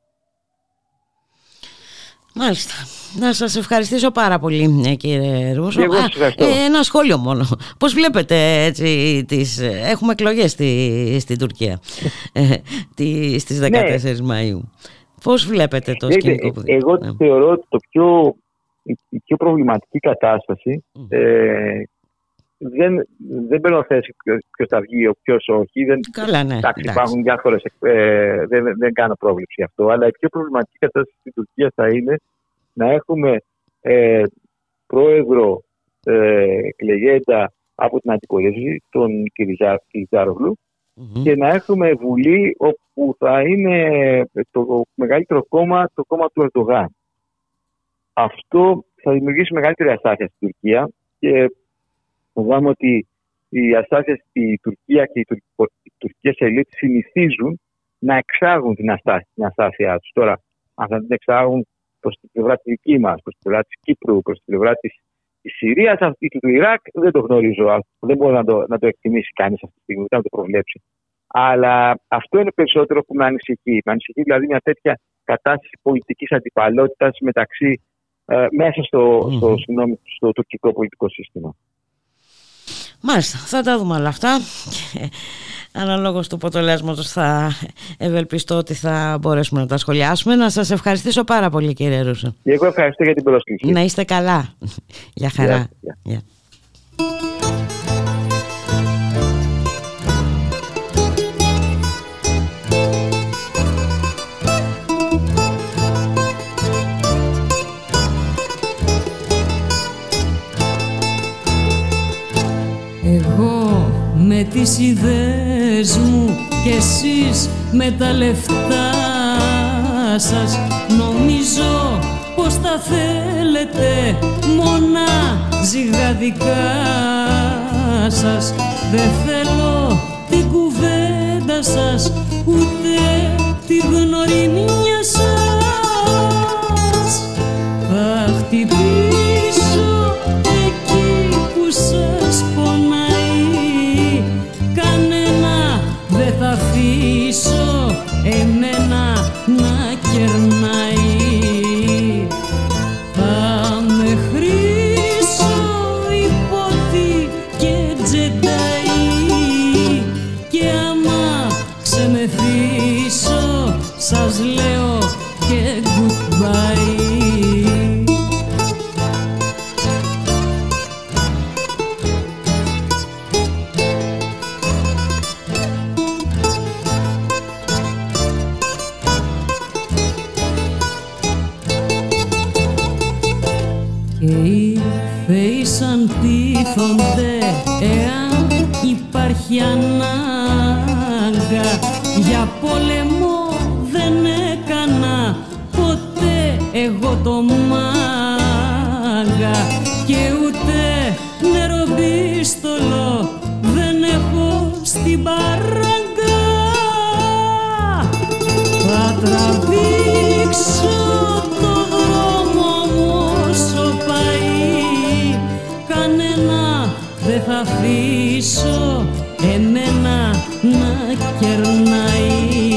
Μάλιστα. Να σας ευχαριστήσω πάρα πολύ, κύριε Ρούσο. Ένα σχόλιο μόνο. Πώς βλέπετε έτσι έχουμε εκλογές στην Τουρκία στις 14 Μαΐου. Πώς βλέπετε το σκηνικό που δείχνει? Εγώ θεωρώ ότι η πιο προβληματική κατάσταση, δεν παίρνω θέση ποιος θα βγει ο ποιος όχι. Υπάρχουν διάφορες, δεν κάνω πρόβλεψη αυτό, αλλά η πιο προβληματική κατάσταση στην Τουρκία θα είναι να έχουμε πρόεδρο εκλεγέντα από την αντιπολίτευση, τον Κυριζάρογλου, και να έχουμε βουλή όπου θα είναι το μεγαλύτερο κόμμα, το κόμμα του Ερντογάν. Αυτό θα δημιουργήσει μεγαλύτερη αστάθεια στην Τουρκία, και φοβάμαι ότι οι αστάθειες στη Τουρκία και οι τουρκικές ελίτ συνηθίζουν να εξάγουν την αστάθειά τους. Τώρα, αν θα την εξάγουν προς την πλευρά της δική μας, προς την πλευρά της Κύπρου, προς την πλευρά της Συρίας ή του Ιράκ, δεν το γνωρίζω. Δεν μπορεί να το εκτιμήσει κανείς αυτή τη στιγμή, ούτε να το προβλέψει. Αλλά αυτό είναι περισσότερο που με ανησυχεί. Με ανησυχεί δηλαδή μια τέτοια κατάσταση πολιτικής αντιπαλότητας μεταξύ, μέσα στο τουρκικό πολιτικό σύστημα. Μάλιστα, θα τα δούμε όλα αυτά. Αναλόγως του αποτελέσματος θα ευελπιστώ ότι θα μπορέσουμε να τα σχολιάσουμε. Να σας ευχαριστήσω πάρα πολύ, κύριε Ρούσο. Εγώ ευχαριστώ για την πρόσκληση. Να είστε καλά. Γεια χαρά. Yeah. Με τις ιδέες μου κι εσείς με τα λεφτά σας, νομίζω πως τα θέλετε μόνα ζυγαδικά σας. Δεν θέλω την κουβέντα σας ούτε τη γνωριμία σας. Θα χτυπήσω εκεί που σας πονάει, θα αφήσω εμένα να κερνάει. Θα με χρήσω υπότι και τζεντάει, και άμα ξεμεθύσω σας λέω και goodbye. Εάν υπάρχει ανάγκα για πόλεμο, δεν έκανα ποτέ εγώ το μάγκα, και ούτε νεροπίστολο δεν έχω στην παράγκα. Θα τραβήξω το δρόμο μου όσο πάει, κανένα δεν θα αφήσω εμένα να κερνάει.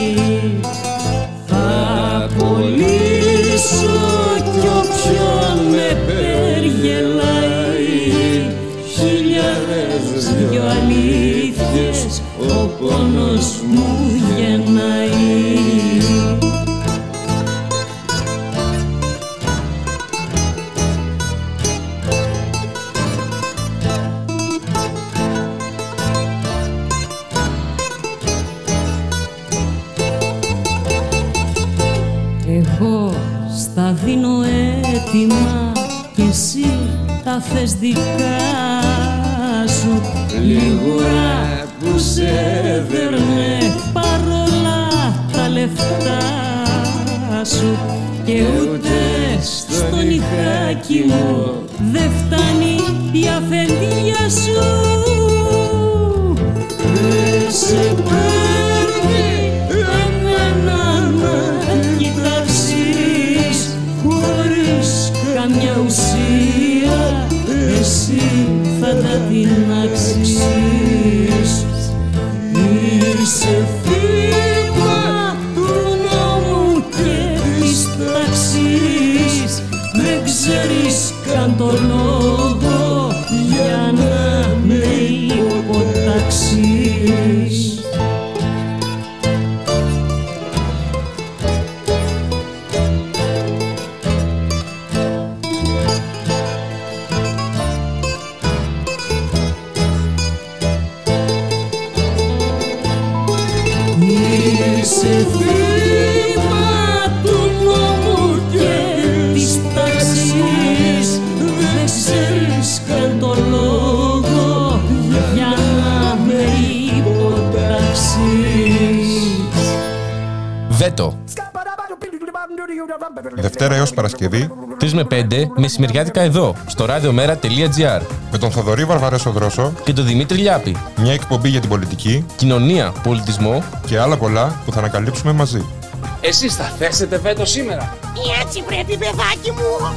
Θα κολλήσω κι όποιον με περγελάει, χιλιάδες δυο αλήθειες ο πόνος μου γεννάει. Τα δίνω έτοιμα κι εσύ τα θες δικά σου, λιγουρά που σε δέρνε παρόλα τα λεφτά σου, και ούτε στο νυχάκι μου δεν φτάνει η αφεντία σου. Δεν σε παίρνει εμένα να κοιτάξεις, χωρίς καμιά ουσία εσύ θα τα τεινάξεις. Είσαι θύμα του νόμου και της τάξης, δεν ξέρεις καν το λόγο για να με υποτάξεις. Είσαι θύμα του νόμου και της τάξης, δεν ξέρεις καν το λόγο για να με υποτάξεις. Βέτο. Δευτέρα έως Παρασκευή 3 με 5 μεσημεριάτικα εδώ στο radiomera.gr με τον Θοδωρή Βαρβαρέσο Δρόσο και τον Δημήτρη Λιάπη. Μια εκπομπή για την πολιτική, κοινωνία, πολιτισμό και άλλα πολλά που θα ανακαλύψουμε μαζί. Εσείς θα θέσετε βέτο σήμερα. Έτσι πρέπει, παιδάκι μου.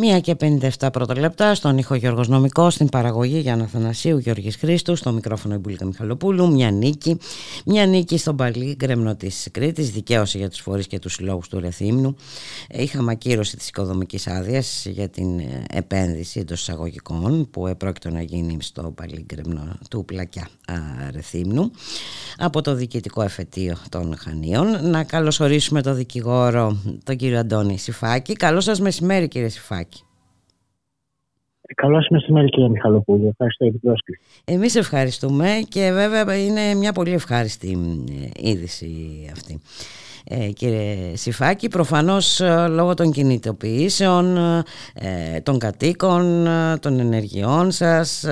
Μία και 57 πρώτα λεπτά, στον ήχο Γιώργος Νομικός, στην παραγωγή Γιάννα Αθανασίου, Γιώργης Χρήστου, στο μικρόφωνο η Μπούλικα Μιχαλοπούλου. Μια νίκη στον παλί γκρέμνο της Κρήτης, δικαίωση για τους φορείς και τους συλλόγους του Ρεθύμνου. Είχαμε ακύρωση της οικοδομικής άδειας για την επένδυση εντός εισαγωγικών που επρόκειτο να γίνει στο παλί γκρέμνο του Πλακιά Ρεθύμνου από το διοικητικό εφετείο των Χανίων. Να καλωσορίσουμε τον δικηγόρο, τον κύριο Αντώνη Σιφάκη. Καλό σας μεσημέρι, κύριε Σιφάκη. Καλώς μεσημέρι, κύριε Μιχαλοπούλου. Ευχαριστώ για την πρόσκληση. Εμείς ευχαριστούμε και βέβαια είναι μια πολύ ευχάριστη είδηση αυτή. Κύριε Σιφάκη, προφανώς λόγω των κινητοποιήσεων, των κατοίκων, των ενεργειών σας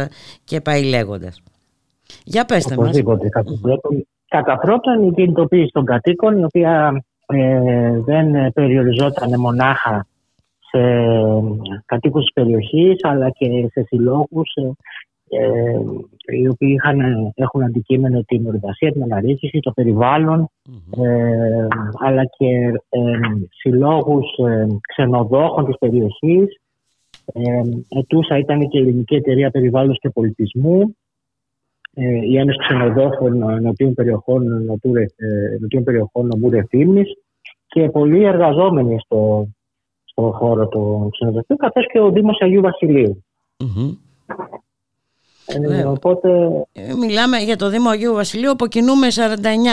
και πάει λέγοντας. Για πέστε μας. Κατά πρώτον, η κινητοποίηση των κατοίκων, η οποία δεν περιοριζόταν μονάχα σε κατοίκους της περιοχής, αλλά και σε συλλόγους οι οποίοι έχουν αντικείμενο την εργασία, την αναρρίχηση, το περιβάλλον, αλλά και συλλόγους ξενοδόχων της περιοχής. Ετούσα ήταν και η Ελληνική Εταιρεία Περιβάλλοντος και Πολιτισμού, η Ένωση Ξενοδόχων Νοτιών Περιοχών Νομού Ρεθύμνης και πολλοί εργαζόμενοι στον χώρο του ξενοδοχείου, καθώς και ο Δήμος Αγίου Βασιλείου. Οπότε... Μιλάμε για το Δήμο Αγίου Βασιλείου, όπου κινούμε 49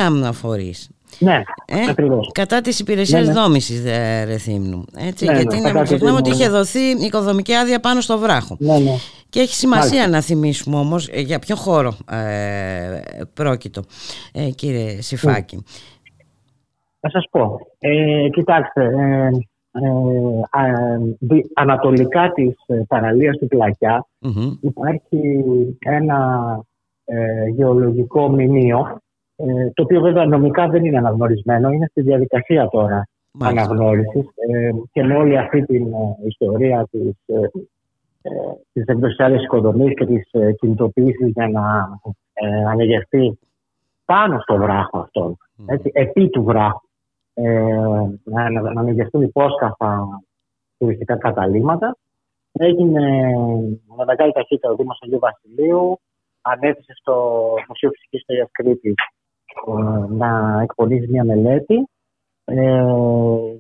αναφορείς. Ναι, ακριβώς. Κατά τις υπηρεσίες δόμησης Ρεθύμνου. Έτσι, γιατί να μην ξεχνάμε ότι είχε δοθεί οικοδομική άδεια πάνω στο βράχο. Και έχει σημασία να θυμίσουμε όμως για ποιο χώρο πρόκειτο, κύριε Σιφάκη. Θα σας πω. Κοιτάξτε... Ανατολικά της παραλίας του Πλακιά υπάρχει ένα γεωλογικό μνημείο, το οποίο βέβαια νομικά δεν είναι αναγνωρισμένο, είναι στη διαδικασία τώρα αναγνώρισης, και με όλη αυτή την ιστορία της εκδοσιάλης οικοδομής και της κινητοποίησης για να ανεγερθεί πάνω στο βράχο αυτόν, έτσι, επί του βράχου, να μεγεθούν υπόσκαφα τουριστικά καταλήμματα. Έγινε με μεγάλη ταχύτητα ο Δήμος Αγίου Βασιλείου, ανέθεσε στο Μουσείο Φυσικής Ιστορίας Κρήτης να εκπονήσει μια μελέτη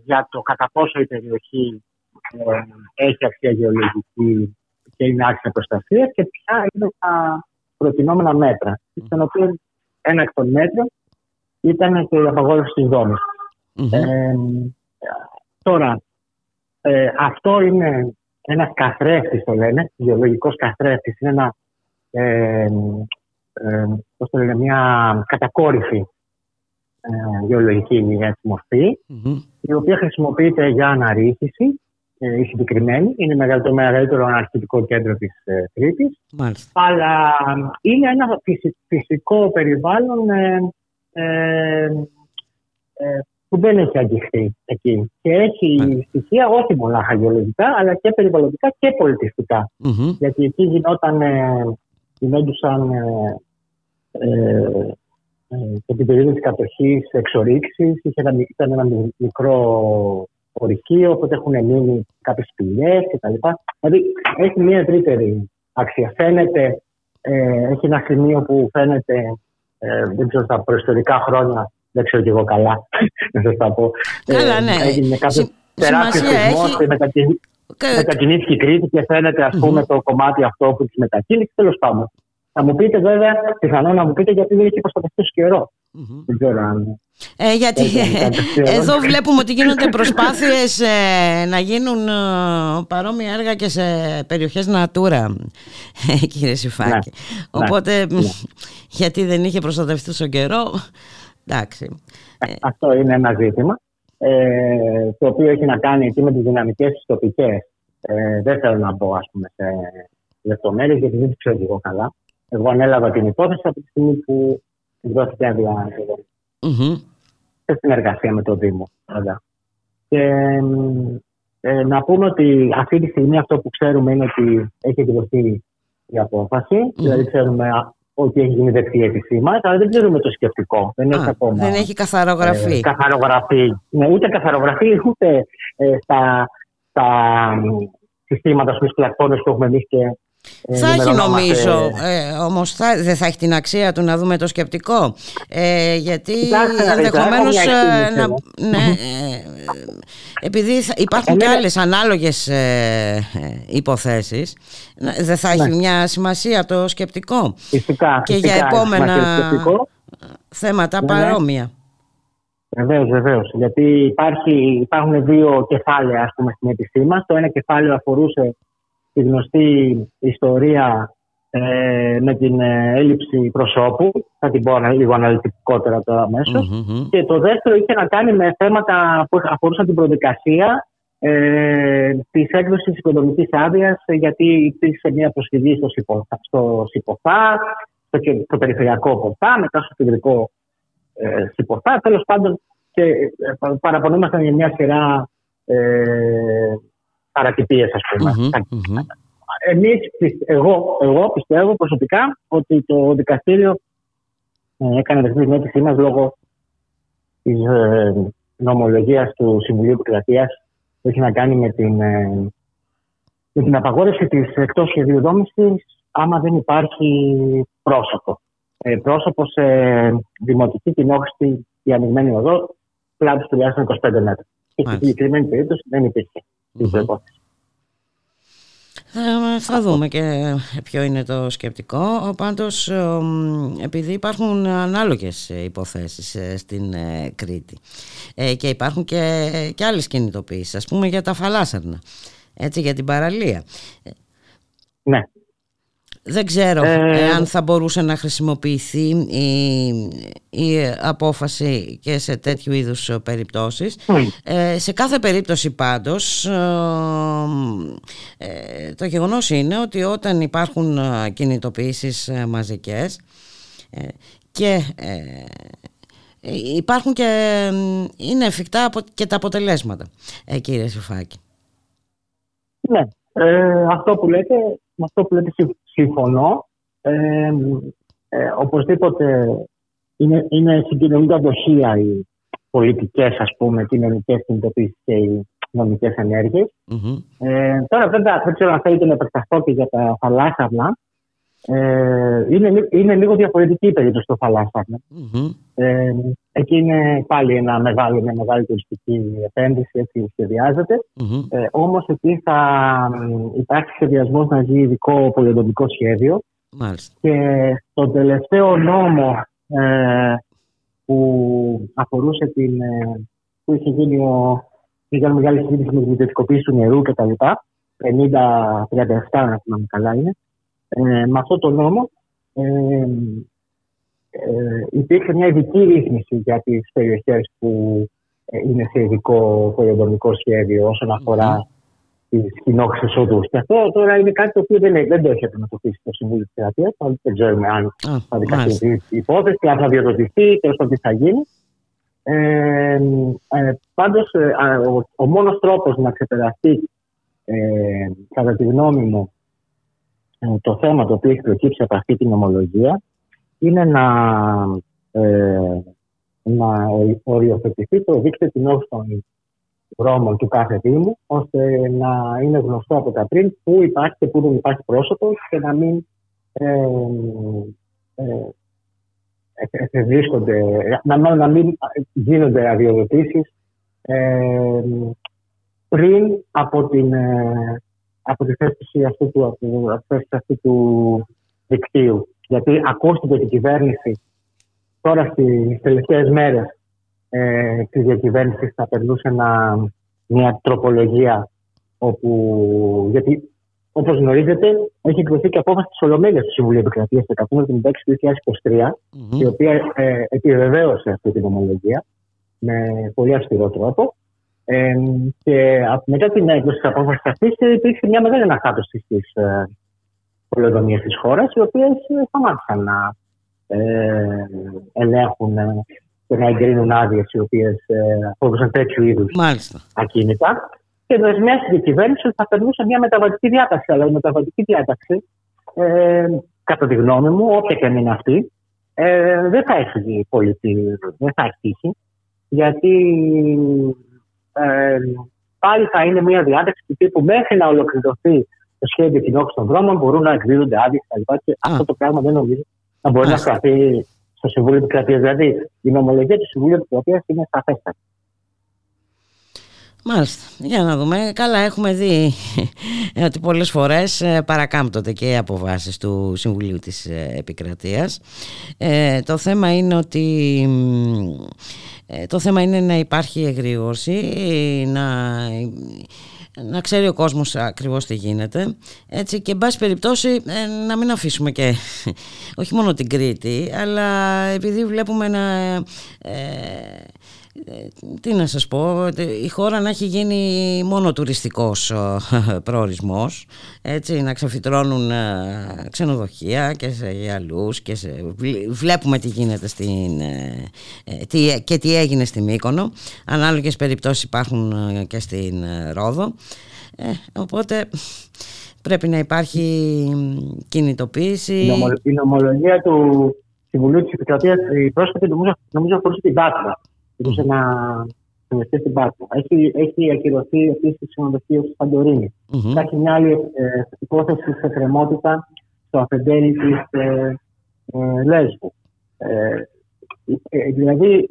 για το κατά πόσο η περιοχή έχει αξία γεωλογική και είναι άξια προστασίας και ποια είναι τα προτεινόμενα μέτρα, στον οποίο ένα εκ των μέτρων ήταν και η απαγόρευση της δόμησης. Τώρα, αυτό είναι ένας καθρέφτης, το λένε, γεωλογικός καθρέφτης. Είναι ένα, πώς το λένε, μια κατακόρυφη γεωλογική μορφή, η οποία χρησιμοποιείται για αναρρίχηση, η συγκεκριμένη. Είναι το μεγαλύτερο αναρχητικό κέντρο της Κρήτης. Αλλά είναι ένα φυσικό περιβάλλον που δεν έχει αγγιχθεί εκεί. Και έχει στοιχεία όχι μονάχα γεωλογικά, αλλά και περιβαλλοντικά και πολιτιστικά. Γιατί εκεί γινόντουσαν και την περίοδο της κατοχής εξορίξεις. Ήταν ένα μικρό ορυχείο, οπότε έχουν μείνει κάποιες σπηλιές κτλ. Δηλαδή έχει μια ευρύτερη αξία. Φαίνεται, έχει ένα σημείο που φαίνεται, δεν ξέρω, στα προϊστορικά χρόνια. Δεν ξέρω κι εγώ καλά, να σας τα πω. Καλά, ναι. Έγινε κάποιο τεράστιο σεισμός, μετακινήθηκε η Κρήτη και φαίνεται, ας πούμε, το κομμάτι αυτό που της μετακίνησε. Τέλος πάντων. Θα μου πείτε, βέβαια, πιθανόν να μου πείτε γιατί δεν έχει προστατευτεί ως καιρό. Δεν ξέρω αν... γιατί εδώ βλέπουμε ότι γίνονται προσπάθειες να γίνουν παρόμοια έργα και σε περιοχές Natura, κύριε Σιφάκη. Οπότε, γιατί δεν είχε προστατευτεί ως καιρό... Αυτό είναι ένα ζήτημα το οποίο έχει να κάνει και με τις δυναμικές τις τοπικές. Δεν θέλω να μπω, ας πούμε, σε λεπτομέρειες γιατί δεν ξέρω εγώ καλά. Εγώ ανέλαβα την υπόθεση από τη στιγμή που δόθηκε άδεια σε συνεργασία με το Δήμο. Και να πούμε ότι αυτή τη στιγμή αυτό που ξέρουμε είναι ότι έχει εκδοθεί η απόφαση. Δηλαδή ξέρουμε ότι έχει γίνει δεκτή η αίτησή μας, αλλά δεν ξέρουμε το σκεπτικό. Δεν έχει ακόμα. Δεν έχει καθαρογραφεί. Ναι, ούτε καθαρογραφεί, ούτε στα συστήματα, στους πλατφόρμες που έχουμε εμείς και. Θα έχει νομίζω, όμως δεν θα έχει την αξία του να δούμε το σκεπτικό, γιατί ενδεχομένως επειδή υπάρχουν και άλλες ανάλογες υποθέσεις, δεν θα έχει μια σημασία το σκεπτικό και για επόμενα θέματα παρόμοια. Βεβαίως, γιατί υπάρχουν δύο κεφάλαια, ας πούμε, στην αίτησή μας. Το ένα κεφάλαιο αφορούσε τη γνωστή ιστορία με την έλλειψη προσώπου, θα την πω λίγο αναλυτικότερα τώρα αμέσως. Mm-hmm. Και το δεύτερο είχε να κάνει με θέματα που αφορούσαν την προδικασία της έκδοσης οικοδομικής άδειας, γιατί υπήρξε μια προσφυγή στο ΣΥΠΟΦΑ, στο περιφερειακό ΠΟΦΑ, μετά στο κεντρικό ΣΥΠΟΦΑ. Τέλος πάντων, και παραπονούμασταν για μια σειρά παρατυπίες, ας πούμε. Mm-hmm. Εγώ πιστεύω προσωπικά ότι το δικαστήριο έκανε δεκτή την αίτησή μας λόγω της νομολογίας του Συμβουλίου της Επικρατείας, που έχει να κάνει με την απαγόρευση της εκτός σχεδίου δόμησης άμα δεν υπάρχει πρόσωπο. Πρόσωπο σε δημοτική, κοινόχρηστη και ανοιγμένη οδό, πλάτος τουλάχιστον 25 μέτρα. Και στη συγκεκριμένη περίπτωση δεν υπήρχε. Mm-hmm. Θα δούμε και ποιο είναι το σκεπτικό. Πάντως, επειδή υπάρχουν ανάλογες υποθέσεις στην Κρήτη και υπάρχουν και άλλες κινητοποιήσεις, ας πούμε για τα φαλάσσαρνα, έτσι, για την παραλία. Ναι. Δεν ξέρω αν θα μπορούσε να χρησιμοποιηθεί η απόφαση και σε τέτοιου είδους περιπτώσεις. Σε κάθε περίπτωση πάντως, το γεγονός είναι ότι όταν υπάρχουν κινητοποιήσεις μαζικές και υπάρχουν και είναι εφικτά και τα αποτελέσματα, κύριε Σιφάκη. Ναι, αυτό που λέτε συμφωνώ. Οπωσδήποτε είναι συγκοινωνικά δοχεία οι πολιτικές, ας πούμε, κοινωνικές κινητοποιήσεις και οι νομικές ενέργειες. Mm-hmm. Τώρα βέβαια δεν ξέρω αν θέλετε να επεκταθώ και για τα θαλάσσαρνα. Είναι λίγο διαφορετική η περίπτωση το θαλάσσαρνα. Mm-hmm. Εκεί είναι πάλι μια μεγάλη τουριστική επένδυση, έτσι σχεδιάζεται. Mm-hmm. Όμως εκεί θα υπάρχει σχεδιασμός να γίνει ειδικό πολυοδομικό σχέδιο. Mm-hmm. Και στον τελευταίο νόμο που αφορούσε που είχε γίνει μεγάλη συζήτηση με την ιδιωτικοποίηση του νερού κτλ. 50-37, να θυμάμαι καλά είναι. Με αυτό το νόμο υπήρξε μια ειδική ρύθμιση για τις περιοχές που είναι σε ειδικό πολυοδομικό σχέδιο όσον αφορά τις κοινόχρηστες οδούς. Και αυτό τώρα είναι κάτι το οποίο δεν το έχει αντιμετωπίσει το Συμβούλιο της Επικρατείας. Δεν ξέρουμε αν θα δικαστεί η υπόθεση, αν θα διαδοτηθεί, τέλος πάντων τι θα γίνει. Πάντως, ο μόνος τρόπος να ξεπεραστεί, κατά τη γνώμη μου, το θέμα το οποίο έχει προκύψει από αυτή την νομολογία είναι να οριοθετηθεί το δίκτυο κοινόχρηστων δρόμων του κάθε Δήμου, ώστε να είναι γνωστό από τα πριν πού υπάρχει και πού δεν υπάρχει πρόσωπο και να μην να μην γίνονται αδειοδοτήσεις πριν από τη θέση αυτή του δικτύου. Γιατί ακούστηκε την κυβέρνηση τώρα στις τελευταίες μέρες τη διακυβέρνηση θα περνούσε μια τροπολογία όπου, γιατί όπως γνωρίζετε έχει εκδοθεί και απόφαση της Ολομέλειας του Συμβουλίου Επικρατείας 156/2023 mm-hmm. η οποία επιβεβαίωσε αυτή την ομολογία με πολύ αυστηρό τρόπο. Και μετά την έκδοση της απόφασης αυτής υπήρξε μια μεγάλη ανακάτωση στις πολεοδομίες της χώρας, οι οποίες σταμάτησαν να ελέγχουν και να εγκρίνουν άδειες οι οποίες αφορούσαν τέτοιου είδους ακίνητα. Και δεσμεύτηκε η κυβέρνηση ότι θα περνούσε μια μεταβατική διάταξη. Αλλά η μεταβατική διάταξη κατά τη γνώμη μου, όποια και αν είναι αυτή, δεν θα έφυγε πολύ, δεν θα ατύχει, γιατί πάλι θα είναι μια διάταξη του τύπου μέχρι να ολοκληρωθεί το σχέδιο κοινόχρησης των δρόμων μπορούν να εκδίδονται άδειες κτλ. Και αυτό το πράγμα δεν νομίζω να μπορεί να κρατεί στο Συμβούλιο της Επικρατείας. Δηλαδή η νομολογία του Συμβουλίου της Επικρατείας είναι σαφέστατη. Μάλιστα. Για να δούμε. Καλά, έχουμε δει ότι πολλές φορές παρακάμπτονται και οι αποφάσεις του Συμβουλίου της Επικρατείας. Το θέμα είναι ότι το θέμα είναι να υπάρχει εγρήγορση, να ξέρει ο κόσμος ακριβώς τι γίνεται, έτσι, και εν πάση περιπτώσει να μην αφήσουμε και όχι μόνο την Κρήτη, αλλά επειδή βλέπουμε να... τι να σας πω, η χώρα να έχει γίνει μόνο τουριστικός προορισμός, έτσι, να ξεφυτρώνουν ξενοδοχεία και σε αλλούς και βλέπουμε τι γίνεται και τι έγινε στη Μύκονο, ανάλογες περιπτώσεις υπάρχουν και στην Ρόδο, οπότε πρέπει να υπάρχει κινητοποίηση. Η νομολογία του Συμβουλίου της Επικρατείας η πρόσφατη νομίζω αφορούσε την Πάτρα. Είχε να συνεχίσει στην Πάτρα. Έχει ακυρωθεί επίσης η συνοδευτή του Παντορίνη. Υπάρχει μια άλλη υπόθεση σε θρεμότητα στο αφεντέλι τη Λέσβου. Δηλαδή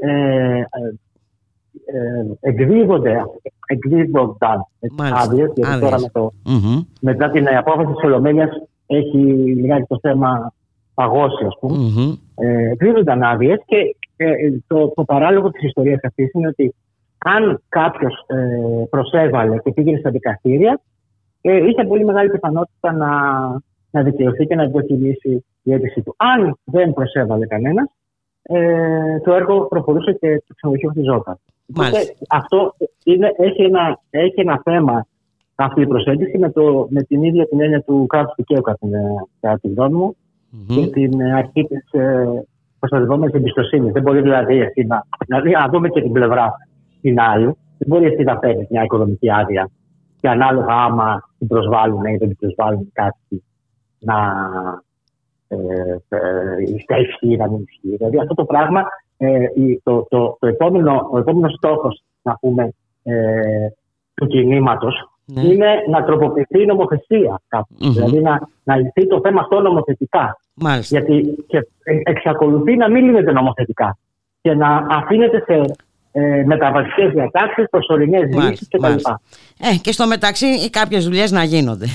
εκδίδονταν άδειες, γιατί τώρα μετά την απόφαση της Ολομέλειας έχει λιγάκι το θέμα παγώσει, ας πούμε. Εκδίδονταν άδειες και το παράλογο της ιστορίας αυτής είναι ότι αν κάποιος προσέβαλε και πήγαινε στα δικαστήρια, είχε πολύ μεγάλη πιθανότητα να δικαιωθεί και να δοκιμήσει η αίτησή του. Αν δεν προσέβαλε κανένας, το έργο προχωρούσε και το ξενοδοχείο χτιζόταν. Αυτό έχει ένα θέμα, αυτή η προσέγγιση, με την ίδια την έννοια του κράτους δικαίου, κατά τη γνώμη μου, και την αρχή της προστατευόμενης εμπιστοσύνης. Δεν μπορεί δηλαδή εσύ να. Δηλαδή, αν δούμε και την πλευρά την άλλη, δεν μπορεί εσύ να παίρνει μια οικονομική άδεια και ανάλογα άμα την προσβάλλουν ή δεν την προσβάλλουν κάποιοι να ισχύει ή να μην ισχύει. Δηλαδή, αυτό το πράγμα, ο επόμενο στόχος, να πούμε, του κινήματος, είναι να τροποποιηθεί η νομοθεσία κάπου. Δηλαδή να λυθεί το θέμα αυτό νομοθετικά. Μάλιστα. Γιατί και εξακολουθεί να μην λύνεται νομοθετικά και να αφήνεται σε μεταβατικές διατάξεις, προσωρινές λύσεις κτλ. Και στο μεταξύ κάποιες δουλειές να γίνονται.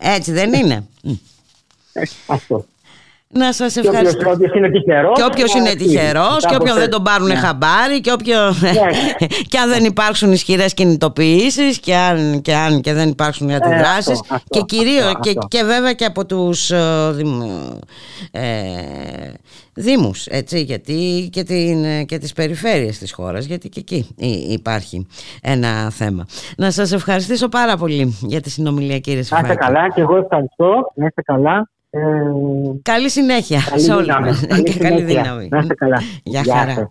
Έτσι δεν είναι? Αυτό. Να σας ευχαριστώ. Και όποιος είναι τυχερός, και όποιον δεν τον πάρουν χαμπάρι, και αν δεν υπάρξουν ισχυρές κινητοποιήσεις, και αν δεν υπάρξουν αντιδράσεις, και βέβαια και από τους δήμους, έτσι, γιατί και τις περιφέρειες της χώρας, γιατί και εκεί υπάρχει ένα θέμα. Να σας ευχαριστήσω πάρα πολύ για τη συνομιλία, κύριε Σιφάκη. Να είστε καλά, και εγώ ευχαριστώ. Να είστε καλά. Καλή συνέχεια σε όλους. Καλή δύναμη. Να είστε καλά. Γεια χαρά.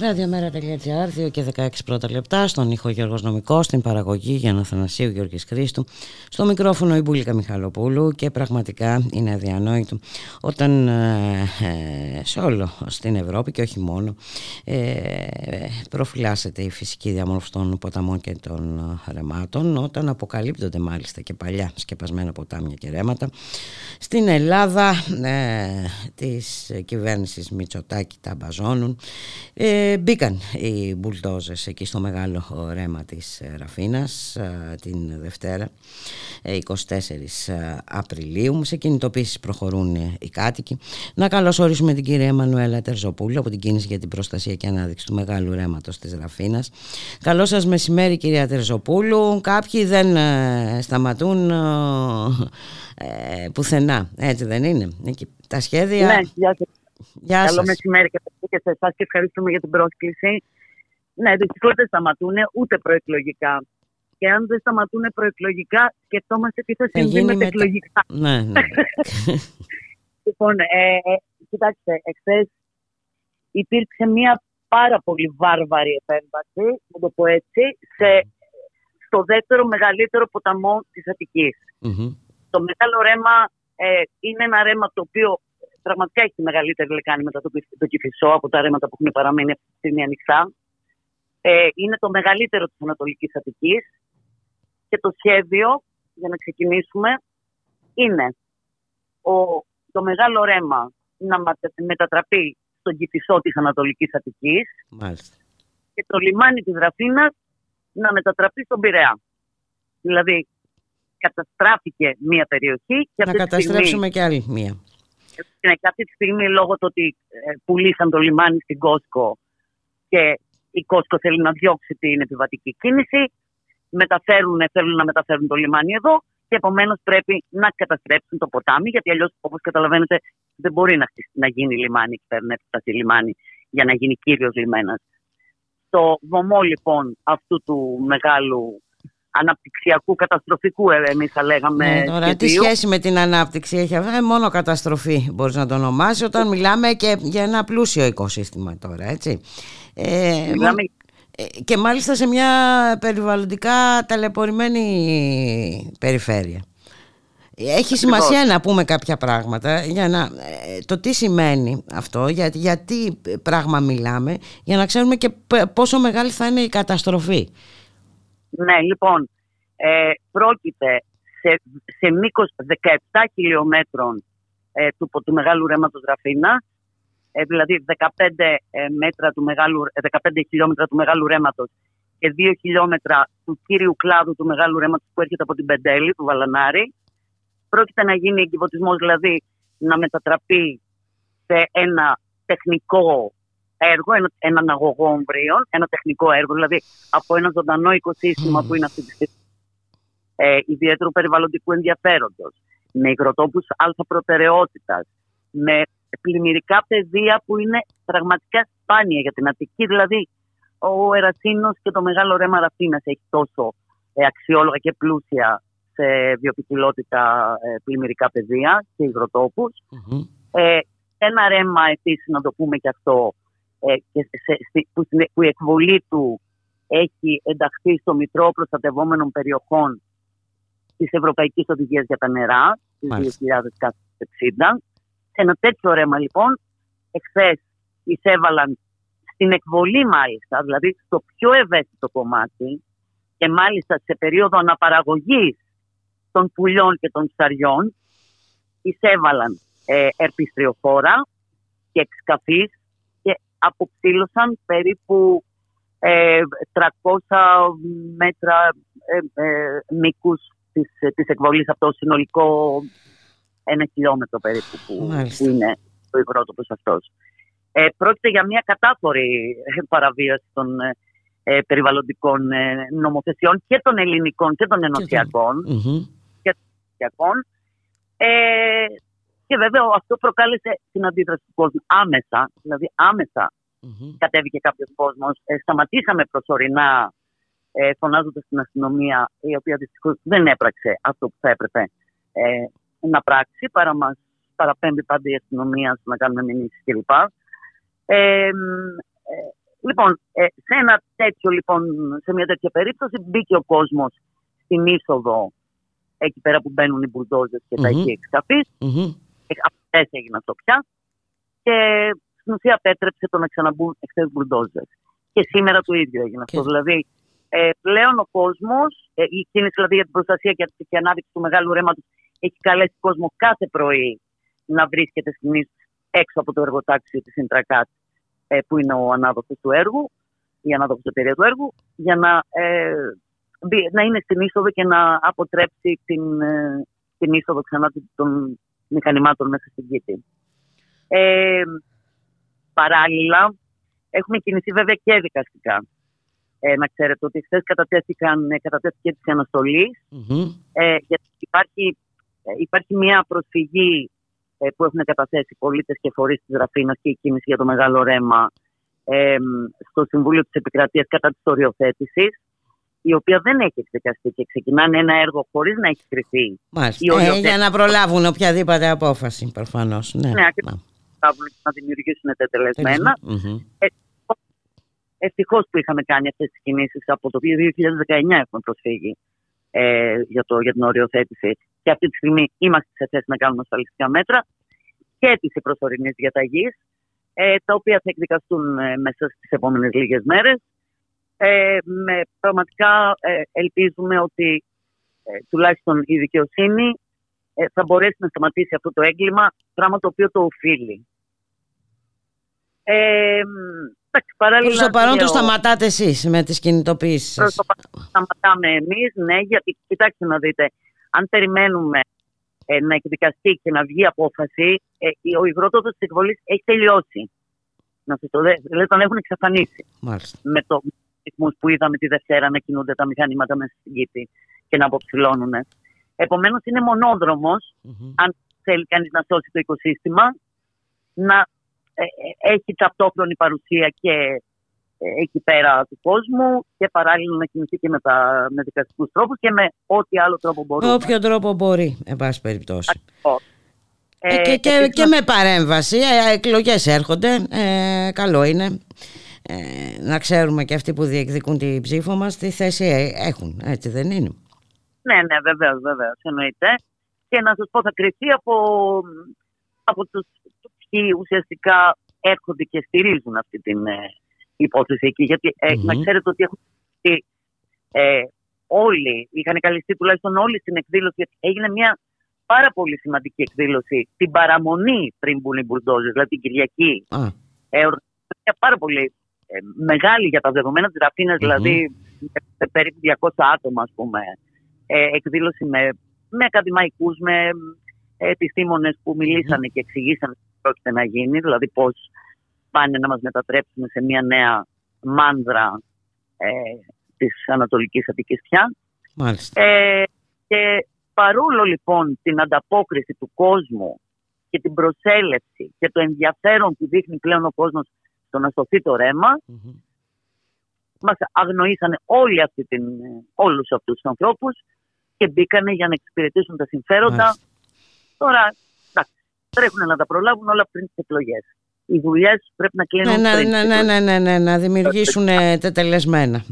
Ραδιομέρα.gr, 2 και 16 πρώτα λεπτά. Στον ήχο Γιώργος Νομικός, στην παραγωγή Γιάννα Αθανασίου, Γιώργης Χρήστου, στο μικρόφωνο η Μπούλικα Μιχαλοπούλου. Και πραγματικά είναι αδιανόητο όταν σε όλο στην Ευρώπη και όχι μόνο προφυλάσσεται η φυσική διαμόρφωση των ποταμών και των ρεμάτων, όταν αποκαλύπτονται μάλιστα και παλιά σκεπασμένα ποτάμια και ρέματα. Στην Ελλάδα της κυβέρνησης Μητσοτάκη τα μπαζώνουν. Μπήκαν οι μπουλντόζες εκεί στο μεγάλο ρέμα της Ραφίνας την Δευτέρα 24 Απριλίου. Σε κινητοποίησεις προχωρούν οι κάτοικοι. Να καλωσορίσουμε την κυρία Μανουέλα Τερζοπούλου από την κίνηση για την προστασία και ανάδειξη του μεγάλου ρέματος της Ραφίνας. Καλό σας μεσημέρι, κυρία Τερζοπούλου. Κάποιοι δεν σταματούν πουθενά, έτσι δεν είναι? Τα σχέδια... Ναι, γεια σας. Γεια σας. Καλό μεσημέρι και σε εσάς και ευχαριστούμε για την πρόσκληση. Ναι, δυστυχώς δεν σταματούν ούτε προεκλογικά. Και αν δεν σταματούν προεκλογικά, σκεφτόμαστε τι θα συμβεί μετεκλογικά. Ναι, ναι. Λοιπόν, κοιτάξτε, εχθές υπήρξε μια πάρα πολύ βάρβαρη επέμβαση, να το πω έτσι, στο δεύτερο μεγαλύτερο ποταμό της Αττικής. Mm-hmm. Το μεγάλο ρέμα είναι ένα ρέμα το οποίο πραγματικά έχει τη μεγαλύτερη λεκάνη μετά το Κυφισό από τα ρέματα που έχουν παραμείνει αυτή τη στιγμή ανοιχτά. Είναι το μεγαλύτερο της Ανατολικής Αττικής και το σχέδιο, για να ξεκινήσουμε, είναι το μεγάλο ρέμα να μετατραπεί στον Κυφισό της Ανατολικής Αττικής. Μάλιστα. Και το λιμάνι της Ραφίνας να μετατραπεί στον Πειραιά. Δηλαδή, καταστράφηκε μία περιοχή και να καταστρέψουμε και άλλη μία. Και αυτή τη στιγμή, λόγω του ότι πουλήσαν το λιμάνι στην Κόσκο και η Κόσκο θέλει να διώξει την επιβατική κίνηση, θέλουν να μεταφέρουν το λιμάνι εδώ και επομένως πρέπει να καταστρέψουν το ποτάμι, γιατί αλλιώς, όπως καταλαβαίνετε, δεν μπορεί να γίνει λιμάνι, να επισταθεί λιμάνι για να γίνει κύριος λιμένας. Στο βωμό λοιπόν αυτού του μεγάλου αναπτυξιακού, καταστροφικού, εμείς θα λέγαμε. Ναι, τώρα, τι σχέση με την ανάπτυξη έχει αυτό? Μόνο καταστροφή μπορείς να το ονομάσεις, όταν μιλάμε και για ένα πλούσιο οικοσύστημα τώρα, έτσι. Και μάλιστα σε μια περιβαλλοντικά ταλαιπωρημένη περιφέρεια. Έχει σημασία να πούμε κάποια πράγματα για να, το τι σημαίνει αυτό, για τι πράγμα μιλάμε, για να ξέρουμε και πόσο μεγάλη θα είναι η καταστροφή. Ναι, λοιπόν, πρόκειται σε μήκος 17 χιλιόμετρων του μεγάλου ρέματος Ραφίνα, δηλαδή 15 χιλιόμετρα του μεγάλου ρέματος και 2 χιλιόμετρα του κύριου κλάδου του μεγάλου ρέματος που έρχεται από την Πεντέλη, του Βαλανάρη. Πρόκειται να γίνει εγκυβωτισμός, δηλαδή να μετατραπεί σε ένα τεχνικό έργο, έναν αγωγό ομβρίων, ένα τεχνικό έργο, δηλαδή από ένα ζωντανό οικοσύστημα που είναι αυτή τη στιγμή ιδιαίτερου περιβαλλοντικού ενδιαφέροντος, με υγροτόπους αλφα προτεραιότητας, με πλημμυρικά πεδία που είναι πραγματικά σπάνια για την Αττική. Δηλαδή, ο Ερασίνος και το μεγάλο ρέμα Ραφίνας έχει τόσο αξιόλογα και πλούσια σε βιοποικιλότητα πλημμυρικά πεδία και υγροτόπους. Mm-hmm. Ένα ρέμα, επίσης, να το πούμε και αυτό, που η εκβολή του έχει ενταχθεί στο μητρό προστατευόμενων περιοχών της Ευρωπαϊκής Οδηγίας για τα Νερά, της 2060. Σε ένα τέτοιο ρέμα, λοιπόν, εχθές εισέβαλαν στην εκβολή, μάλιστα, δηλαδή στο πιο ευαίσθητο κομμάτι και μάλιστα σε περίοδο αναπαραγωγής των πουλιών και των ψαριών, εισέβαλαν ερπιστριοφόρα και εξκαφής, αποψήλωσαν περίπου 300 μέτρα μήκους της εκβολής, από το συνολικό 1 χιλιόμετρο περίπου που είναι το υγρότοπος αυτός. Πρόκειται για μια κατάφορη παραβίαση των περιβαλλοντικών νομοθεσιών και των ελληνικών και των ενωσιακών. Και βέβαια αυτό προκάλεσε την αντίδραση του κόσμου άμεσα, δηλαδή άμεσα κατέβηκε κάποιος κόσμος. Σταματήσαμε προσωρινά φωνάζοντας την αστυνομία, η οποία δυστυχώς δεν έπραξε αυτό που θα έπρεπε να πράξει, παρά μας παραπέμπει πάντα η αστυνομία στο να κάνουμε μηνύσεις κλπ. Λοιπόν, σε μια τέτοια περίπτωση μπήκε ο κόσμος στην είσοδο, εκεί πέρα που μπαίνουν οι μπουλντόζες και τα εκεί εξαφείς. Αυτές έγινε αυτό πια. Και στην ουσία απέτρεψε το να ξαναμπούν εχθές μπουλντόζες. Και σήμερα το ίδιο έγινε αυτό. Δηλαδή, πλέον ο κόσμος, η κίνηση δηλαδή για την προστασία και την ανάδειξη του μεγάλου ρέματος, έχει καλέσει τον κόσμο κάθε πρωί να βρίσκεται στην έξω από το εργοτάξιο της Ιντρακάτ, που είναι ο ανάδοχος του έργου, η ανάδοχος εταιρεία του έργου, για να είναι στην είσοδο και να αποτρέψει την είσοδο ξανά των μηχανημάτων μέσα στην Κήτη. Παράλληλα, έχουμε κινηθεί βέβαια και δικαστικά. Να ξέρετε ότι χθες κατατέθηκε της αναστολής, γιατί υπάρχει μια προσφυγή που έχουν καταθέσει πολίτες και φορείς της Ραφίνας και η κίνηση για το μεγάλο ρέμα στο Συμβούλιο της Επικρατείας κατά της οριοθέτησης, η οποία δεν έχει εκδικαστεί και ξεκινάνε ένα έργο χωρίς να έχει κρυφθεί. Για να προλάβουν οποιαδήποτε απόφαση, προφανώς. Ναι, ακριβώς. Να δημιουργήσουν τα τελεσμένα. Ευτυχώς που είχαμε κάνει αυτές τις κινήσεις από το 2019 έχουμε προσφύγει για την οριοθέτηση. Και αυτή τη στιγμή είμαστε σε θέση να κάνουμε ασφαλιστικά μέτρα και της προσωρινής διαταγής, τα οποία θα εκδικαστούν μέσα στις επόμενες λίγες μέρες. Πραγματικά ελπίζουμε ότι τουλάχιστον η δικαιοσύνη θα μπορέσει να σταματήσει αυτό το έγκλημα, πράγμα το οποίο το οφείλει. Προς το παρόν το σταματάτε εσείς με τις κινητοποιήσεις σας? Προς το παρόν σταματάμε εμείς, ναι, γιατί κοιτάξτε να δείτε, αν περιμένουμε να εκδικαστεί και να βγει απόφαση, ο υγρότατος της εκβολής έχει τελειώσει. Δηλαδή τον έχουν εξαφανίσει. Μάλιστα. Με το ρυθμούς που είδαμε τη Δευτέρα να κινούνται τα μηχανήματα μέσα στην Κήτη και να αποψηλώνουν. Επομένως είναι μονόδρομος, αν θέλει κανείς να σώσει το οικοσύστημα, να έχει ταυτόχρονη παρουσία και εκεί πέρα του κόσμου και παράλληλα να κινηθεί και με δικαστικούς τρόπους και με ό,τι άλλο τρόπο μπορεί. Με όποιον τρόπο μπορεί, εν πάση περιπτώσει. Και με παρέμβαση, εκλογές έρχονται, καλό είναι να ξέρουμε και αυτοί που διεκδικούν την ψήφο μας τι θέση έχουν, έτσι δεν είναι? Ναι, βεβαίως, εννοείται. Και να σας πω, θα κρυφθεί από τους ποιοι ουσιαστικά έρχονται και στηρίζουν αυτή την υπόθεση εκεί, γιατί να ξέρετε ότι έχουν όλοι, είχαν καλυστεί τουλάχιστον όλοι στην εκδήλωση, γιατί έγινε μια πάρα πολύ σημαντική εκδήλωση την παραμονή πριν μπουν οι μπουρντόζες, δηλαδή την Κυριακή. Πάρα πολύ μεγάλη για τα δεδομένα της Ραφίνας, δηλαδή περίπου 200 άτομα, ας πούμε, εκδήλωση με ακαδημαϊκούς, με επιστήμονες που μιλήσανε και εξηγήσανε τι πρόκειται να γίνει, δηλαδή πώς πάνε να μας μετατρέψουν σε μια νέα μάνδρα της Ανατολικής Αττικής πια. Και παρόλο λοιπόν την ανταπόκριση του κόσμου και την προσέλευση και το ενδιαφέρον που δείχνει πλέον ο κόσμος στο να σωθεί το ρέμα, μας αγνοήσανε όλους αυτούς τους ανθρώπους και μπήκανε για να εξυπηρετήσουν τα συμφέροντα. Τώρα τρέχουν να τα προλάβουν όλα πριν τις εκλογές. Οι δουλειές πρέπει να κλείνουν. Ναι, να δημιουργήσουν τελεσμένα.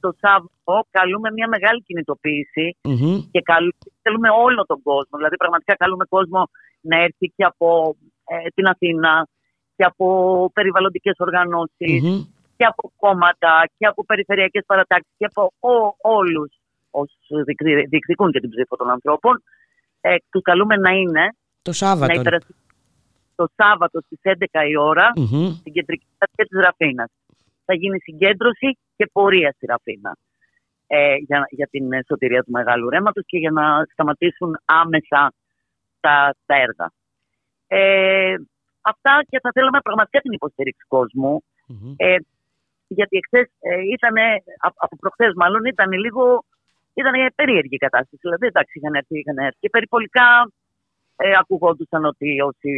Το Σάββατο καλούμε μια μεγάλη κινητοποίηση και θέλουμε όλο τον κόσμο. Δηλαδή, πραγματικά καλούμε κόσμο να έρθει και από την Αθήνα και από περιβαλλοντικές οργανώσεις και από κόμματα και από περιφερειακές παρατάξεις και από όλους όσους διεκδικούν και την ψήφο των ανθρώπων. Τους καλούμε να είναι. Το Σάββατο. Το Σάββατο στις 11 η ώρα στην κεντρική πλατεία της Ραφίνας. Θα γίνει συγκέντρωση και πορεία στη Ραφίνα για την σωτηρία του μεγάλου ρέματος και για να σταματήσουν άμεσα τα έργα. Αυτά, και θα θέλαμε πραγματικά την υποστήριξη κόσμου. Γιατί εχθές από προχθές μάλλον, ήταν μια περίεργη κατάσταση. Δηλαδή, εντάξει, είχαν έρθει και περιπολικά. Ακουγόντουσαν ότι όσοι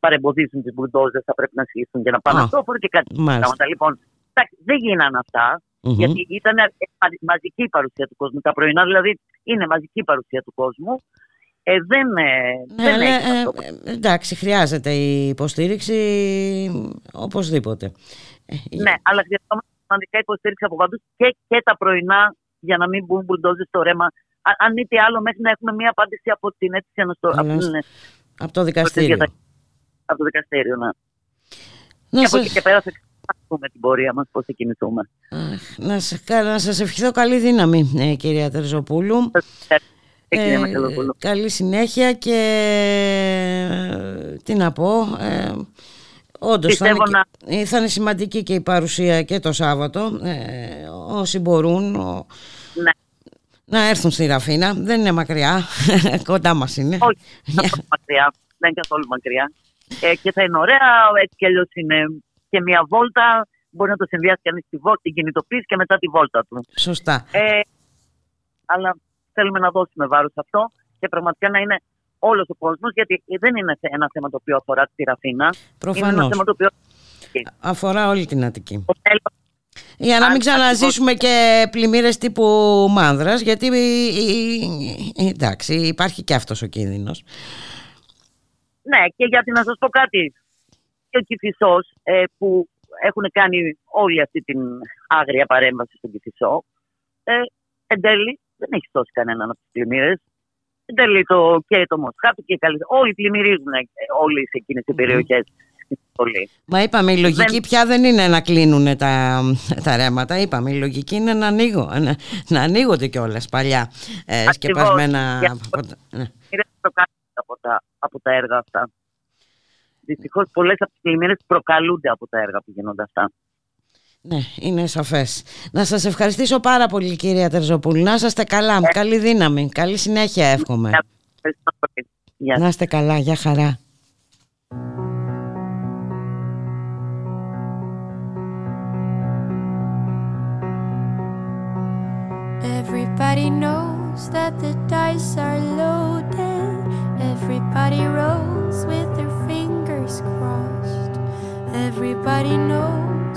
παρεμποδίζουν τις μπουρντόζες θα πρέπει να συγχύσουν και να πάνε αυτόφορο και κάτι πράγματα. Λοιπόν, δεν γίνανε αυτά, γιατί ήταν μαζική παρουσία του κόσμου. Τα πρωινά δηλαδή είναι μαζική παρουσία του κόσμου. Δεν έχει αυτό. Εντάξει, χρειάζεται η υποστήριξη οπωσδήποτε. Ναι, αλλά χρειαζόμαστε σημαντικά υποστήριξη από παντού και τα πρωινά για να μην μπουν μπουλντόζες στο ρέμα. Αν μη τι άλλο, μέχρι να έχουμε μία απάντηση από την αίτηση από το δικαστήριο. Από το δικαστήριο, ναι. Και από εκεί και πέρα θα ξεκινήσουμε την πορεία μας, πώς θα κινηθούμε. Να σας ευχηθώ καλή δύναμη, κυρία Τερζοπούλου. Καλή συνέχεια και τι να πω, όντως θα είναι σημαντική και η παρουσία και το Σάββατο, όσοι μπορούν ναι. να έρθουν στη Ραφίνα, δεν είναι μακριά, κοντά μας είναι. Όχι, δεν είναι καθόλου μακριά και θα είναι ωραία, έτσι κι αλλιώς είναι και μια βόλτα, μπορεί να το συνδυάσει κανείς την κινητοποίηση και μετά τη βόλτα του. Σωστά. Αλλά θέλουμε να δώσουμε βάρος αυτό και πραγματικά να είναι όλος ο κόσμος, γιατί δεν είναι ένα θέμα το οποίο αφορά τη Ραφίνα. Προφανώς. Είναι ένα θέμα το οποίο αφορά όλη την Αττική. Για να μην ξαναζήσουμε και πλημμύρες τύπου Μάνδρας, γιατί εντάξει, υπάρχει και αυτός ο κίνδυνος. Ναι, και γιατί να σας πω κάτι, και ο Κυφισός που έχουν κάνει όλη αυτή την άγρια παρέμβαση στον Κυφισό, εν τέλει δεν έχει σώσει κανέναν από τις πλημμύρες. Εν τέλει και το Μοσχάπι και οι καλύτεροι. Όλοι πλημμυρίζουν όλοι σε εκείνες τις περιοχές. Μα είπαμε, η λογική πια δεν είναι να κλείνουν τα ρέματα. Είπαμε, η λογική είναι να ανοίγονται κιόλας παλιά σκεπασμένα. Από τα έργα αυτά. Δυστυχώς πολλές από τις πλημμύρες προκαλούνται από τα έργα που γίνονται αυτά. Ναι, είναι σαφές. Να σας ευχαριστήσω πάρα πολύ, κυρία Τερζοπούλου. Να είστε καλά, καλή δύναμη, καλή συνέχεια εύχομαι. Να είστε καλά, για χαρά. Everybody knows that the dice are loaded. Everybody rolls with their fingers crossed. Everybody knows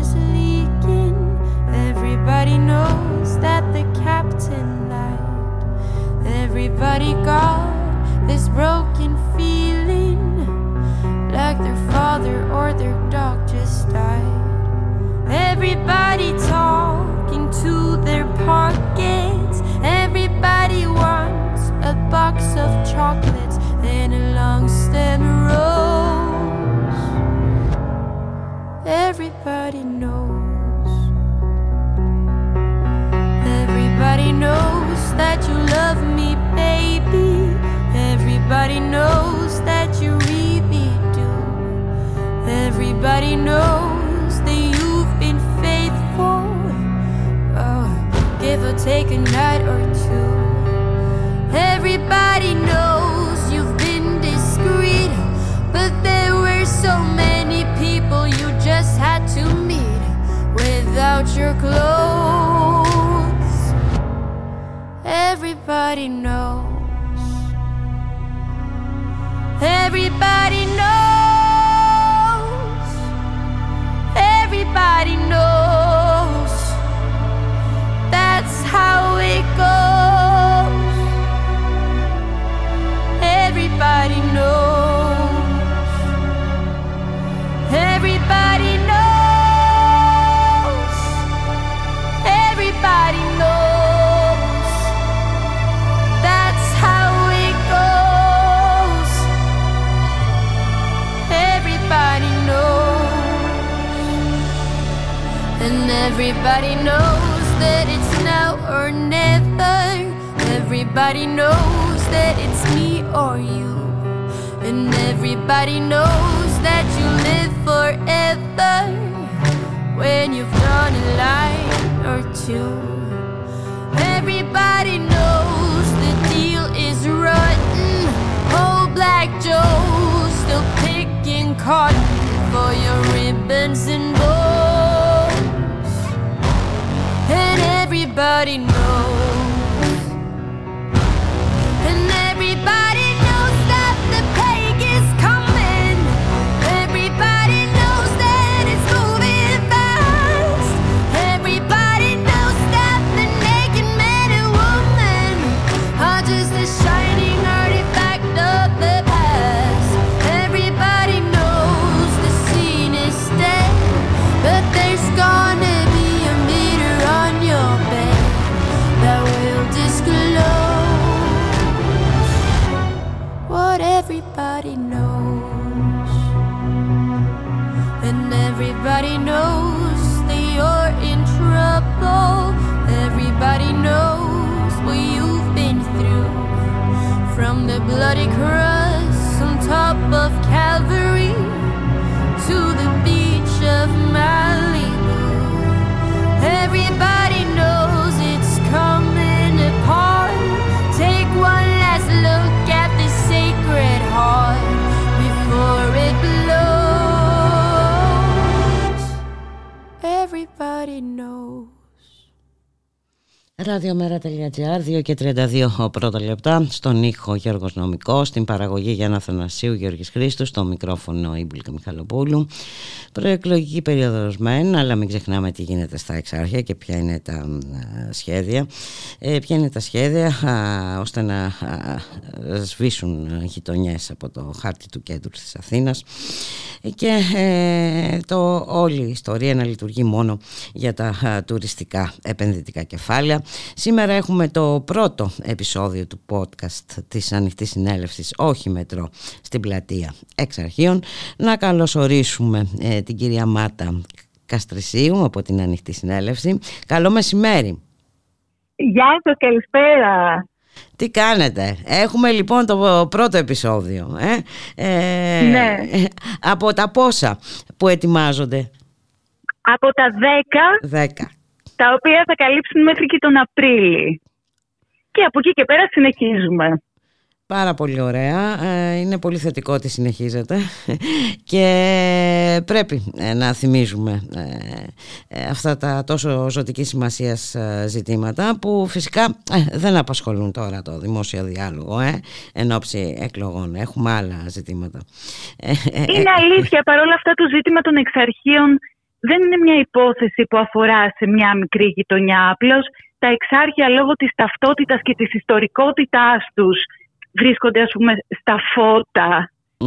is leaking. Everybody knows that the captain lied. Everybody got this broken feeling, like their father or their dog just died. Everybody talking to their pockets. Everybody wants a box of chocolates and a long stem rose. Everybody knows. Everybody knows that you love me, baby. Everybody knows that you really do. Everybody knows that you've been faithful. Oh, give or take a night or two. Everybody knows you've been discreet, but there were so many people you just had to meet without your clothes. Everybody knows. Everybody knows. Everybody knows. That's how it goes. Everybody knows. Everybody knows. Everybody knows. That's how it goes. Everybody knows. And everybody knows that it's now or never. Everybody knows that it's me or you. And everybody knows that you live forever when you've drawn a line or two. Everybody knows the deal is rotten. Old Black Joe card for your ribbons and bows, and everybody knows, and everybody knows that the plague is coming, everybody knows that it's moving fast, everybody knows that the naked man and woman are just a shining artifact of the past. Everybody knows the scene is dead, but there's gonna be a meter on your bed that will disclose what everybody knows. And everybody knows that you're in trouble. Everybody knows what you've been through, from the bloody cross on top of Calvary to the beach of Malibu. Everybody knows it's coming upon. Take one last look at the Sacred Heart before it blows. Everybody knows. Ραδιομέρα.gr, 2:32 πρώτα λεπτά. Στον ήχο Γιώργος Νομικός, στην παραγωγή Γιάννα Αθανασίου, Γιώργης Χρήστου, στο μικρόφωνο η Μπούλικα Μιχαλοπούλου. Προεκλογική περίοδος μεν, αλλά μην ξεχνάμε τι γίνεται στα εξάρχεια και ποια είναι τα σχέδια. Ώστε να σβήσουν γειτονιές από το χάρτη του κέντρου της Αθήνας και όλη η ιστορία να λειτουργεί μόνο για τα τουριστικά επενδυτικά κεφάλαια. Σήμερα έχουμε το πρώτο επεισόδιο του podcast της Ανοιχτής Συνέλευσης «Όχι Μετρό» στην πλατεία Εξαρχείων. Να καλωσορίσουμε την κυρία Μάτα Καστρισίου από την Ανοιχτή Συνέλευση. Καλό μεσημέρι. Γεια σας, καλησπέρα. Τι κάνετε? Έχουμε λοιπόν το πρώτο επεισόδιο. Ναι. Από τα πόσα που ετοιμάζονται? Από τα 10. Τα οποία θα καλύψουν μέχρι και τον Απρίλη. Και από εκεί και πέρα συνεχίζουμε. Πάρα πολύ ωραία. Είναι πολύ θετικό ότι συνεχίζετε. Και πρέπει να θυμίζουμε αυτά τα τόσο ζωτικής σημασίας ζητήματα που φυσικά δεν απασχολούν τώρα το δημόσιο διάλογο εν ώψη εκλογών. Έχουμε άλλα ζητήματα. Είναι αλήθεια. Παρόλα αυτά το ζήτημα των εξαρχείων δεν είναι μια υπόθεση που αφορά σε μια μικρή γειτονιά. Απλώς τα εξάρχεια λόγω της ταυτότητας και της ιστορικότητάς τους βρίσκονται, ας πούμε, στα φώτα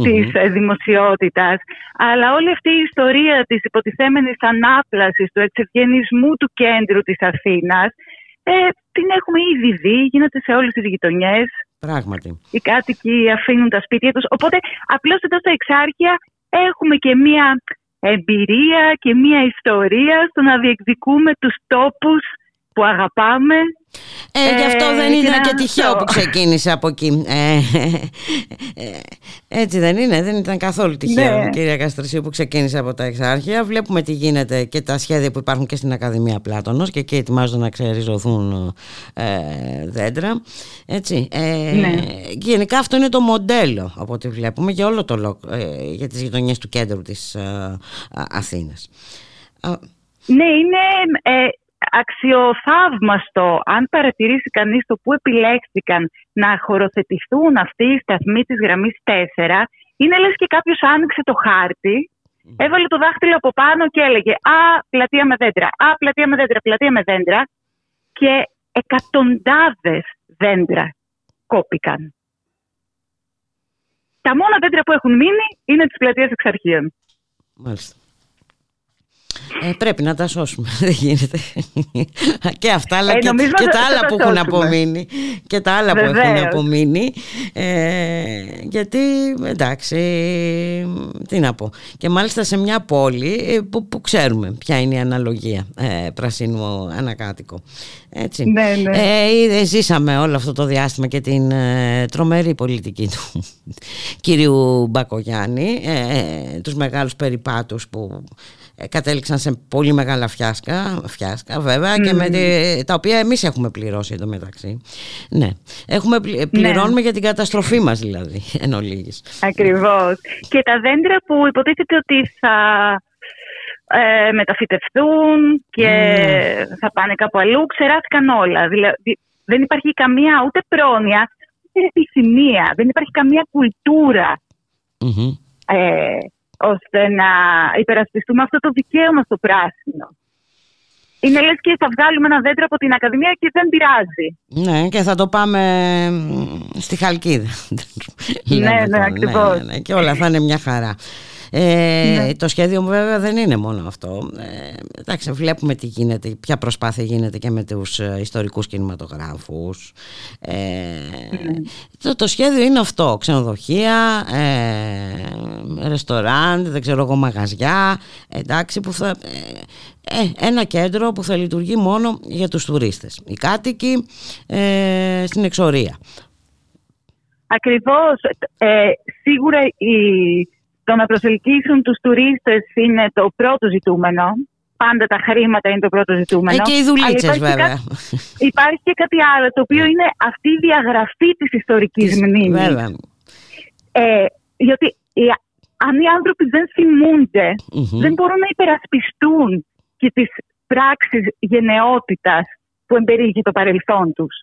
της δημοσιότητας. Αλλά όλη αυτή η ιστορία της υποτιθέμενης ανάπλασης, του εξευγενισμού του κέντρου της Αθήνας, την έχουμε ήδη δει, γίνεται σε όλες τις γειτονιές. Πράγματι. Οι κάτοικοι αφήνουν τα σπίτια τους. Οπότε απλώς εδώ στα εξάρχεια έχουμε και μια εμπειρία και μια ιστορία στο να διεκδικούμε τους τόπους που αγαπάμε. Γι' αυτό δεν ήταν και τυχαίο που ξεκίνησε από εκεί. Έτσι δεν είναι? Δεν ήταν καθόλου τυχαίο, ναι, κυρία Καστρισίου, που ξεκίνησε από τα εξάρχεια. Βλέπουμε τι γίνεται και τα σχέδια που υπάρχουν και στην Ακαδημία Πλάτωνος, και εκεί ετοιμάζονται να ξεριζωθούν δέντρα. Έτσι. Ναι. Γενικά αυτό είναι το μοντέλο από ό,τι βλέπουμε για όλο το λόγο, για τις γειτονιές του κέντρου της Αθήνας. Ναι, είναι αξιοθαύμαστο αν παρατηρήσει κανείς το που επιλέχθηκαν να χωροθετηθούν αυτοί οι σταθμοί της γραμμής 4. Είναι λες και κάποιος άνοιξε το χάρτη, έβαλε το δάχτυλο από πάνω και έλεγε «Α, πλατεία με δέντρα, α, πλατεία με δέντρα, πλατεία με δέντρα», και εκατοντάδες δέντρα κόπηκαν. Τα μόνα δέντρα που έχουν μείνει είναι της πλατείας Εξαρχείων. Μάλιστα. Πρέπει να τα σώσουμε. Δεν γίνεται. Και αυτά, αλλά και τα άλλα που έχουν απομείνει. Και τα άλλα που έχουν απομείνει. Γιατί εντάξει, τι να πω. Και μάλιστα σε μια πόλη που ξέρουμε ποια είναι η αναλογία πρασίνου ανακάτοικο. Έτσι. Ναι, ναι. Ζήσαμε όλο αυτό το διάστημα και την τρομερή πολιτική του κυρίου Μπακογιάννη, τους μεγάλους περιπάτους που κατέληξαν κατέληξαν σε πολύ μεγάλα φιάσκα βέβαια, και με τα οποία εμείς έχουμε πληρώσει εντωμεταξύ. Ναι, πληρώνουμε για την καταστροφή μας δηλαδή, εν ολίγης. Ακριβώς. Και τα δέντρα που υποτίθεται ότι θα μεταφυτευτούν και θα πάνε κάπου αλλού, ξεράστηκαν όλα. Δηλαδή, δεν υπάρχει καμία ούτε πρόνοια, ούτε επιθυμία, δεν υπάρχει καμία κουλτούρα ώστε να υπερασπιστούμε αυτό το δικαίωμα στο πράσινο. Είναι λες και θα βγάλουμε ένα δέντρο από την Ακαδημία και δεν πειράζει. Ναι, και θα το πάμε στη Χαλκίδα. Ναι, ακριβώς. Ναι, και όλα θα είναι μια χαρά. Το σχέδιο μου βέβαια δεν είναι μόνο αυτό. Εντάξει, βλέπουμε τι γίνεται, ποια προσπάθεια γίνεται και με τους ιστορικούς κινηματογράφους. Το σχέδιο είναι αυτό: ξενοδοχεία, ρεστοράν, δεν ξέρω εγώ, μαγαζιά, εντάξει, που θα, ένα κέντρο που θα λειτουργεί μόνο για τους τουρίστες, οι κάτοικοι στην εξορία. Ακριβώς. Σίγουρα το να προσελκύσουν τους τουρίστες είναι το πρώτο ζητούμενο. Πάντα τα χρήματα είναι το πρώτο ζητούμενο. Και οι δουλίτσες βέβαια. Υπάρχει και κάτι άλλο, το οποίο είναι αυτή η διαγραφή της ιστορικής μνήμης. Βέβαια. Γιατί αν οι άνθρωποι δεν θυμούνται, δεν μπορούν να υπερασπιστούν και τις πράξεις γενναιότητας που εμπεριέχει το παρελθόν τους.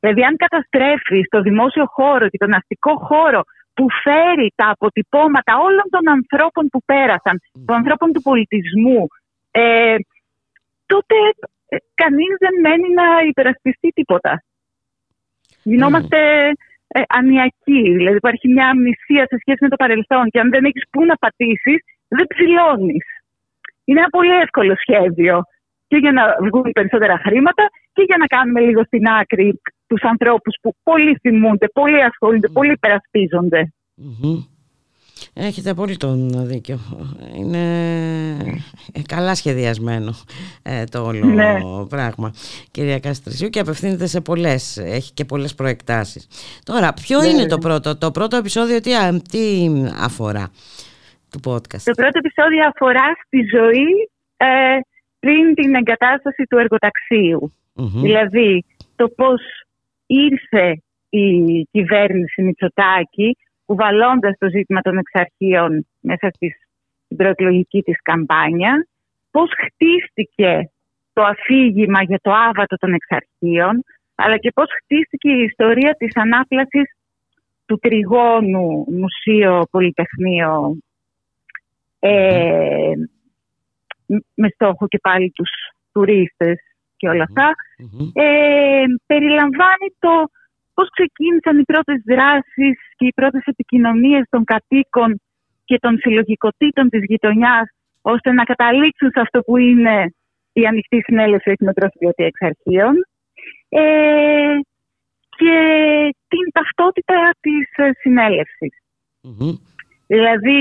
Δηλαδή, αν καταστρέφεις το δημόσιο χώρο και τον αστικό χώρο που φέρει τα αποτυπώματα όλων των ανθρώπων που πέρασαν, των ανθρώπων του πολιτισμού, τότε κανείς δεν μένει να υπερασπιστεί τίποτα. Γινόμαστε ανιακοί, δηλαδή υπάρχει μια αμνησία σε σχέση με το παρελθόν, και αν δεν έχεις πού να πατήσεις, δεν ψηλώνεις. Είναι ένα πολύ εύκολο σχέδιο, και για να βγουν περισσότερα χρήματα και για να κάνουμε λίγο στην άκρη τους ανθρώπους που πολύ θυμούνται, πολύ ασχολούνται, πολύ υπερασπίζονται. Έχετε απόλυτο δίκιο. Είναι καλά σχεδιασμένο το όλο πράγμα, κυρία Καστρισίου, και απευθύνεται σε πολλές, έχει και πολλές προεκτάσεις. Τώρα, ποιο είναι το πρώτο επεισόδιο, τι αφορά του podcast? Το πρώτο επεισόδιο αφορά στη ζωή πριν την εγκατάσταση του εργοταξίου. Δηλαδή, το πώς ήρθε η κυβέρνηση Μητσοτάκη, κουβαλώντας το ζήτημα των εξαρχείων μέσα στην προεκλογική της καμπάνια, πώς χτίστηκε το αφήγημα για το άβατο των εξαρχείων, αλλά και πώς χτίστηκε η ιστορία της ανάπλασης του τριγώνου μουσείο-πολυτεχνείο, με στόχο και πάλι τους τουρίστες και όλα αυτά. Περιλαμβάνει το πώς ξεκίνησαν οι πρώτες δράσεις και οι πρώτες επικοινωνίες των κατοίκων και των συλλογικοτήτων της γειτονιάς, ώστε να καταλήξουν σε αυτό που είναι η ανοιχτή συνέλευση εθνοτροφιωτή εξαρχείων, και την ταυτότητα της συνέλευσης. Δηλαδή,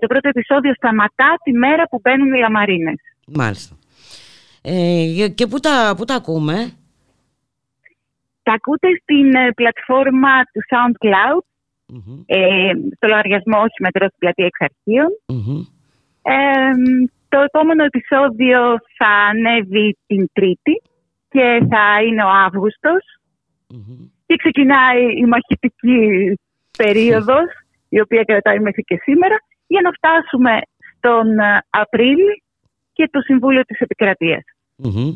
το πρώτο επεισόδιο σταματά τη μέρα που μπαίνουν οι λαμαρίνες. Μάλιστα. Και πού τα ακούμε? Τα ακούτε στην πλατφόρμα του SoundCloud, στο λογαριασμό Όχι Μετρό στην Πλατεία Εξαρχείων. Το επόμενο επεισόδιο θα ανέβει την Τρίτη και θα είναι ο Αύγουστος. Και ξεκινάει η μαχητική περίοδος, η οποία κρατάει μέχρι και σήμερα, για να φτάσουμε στον Απρίλη και το Συμβούλιο της Επικρατείας,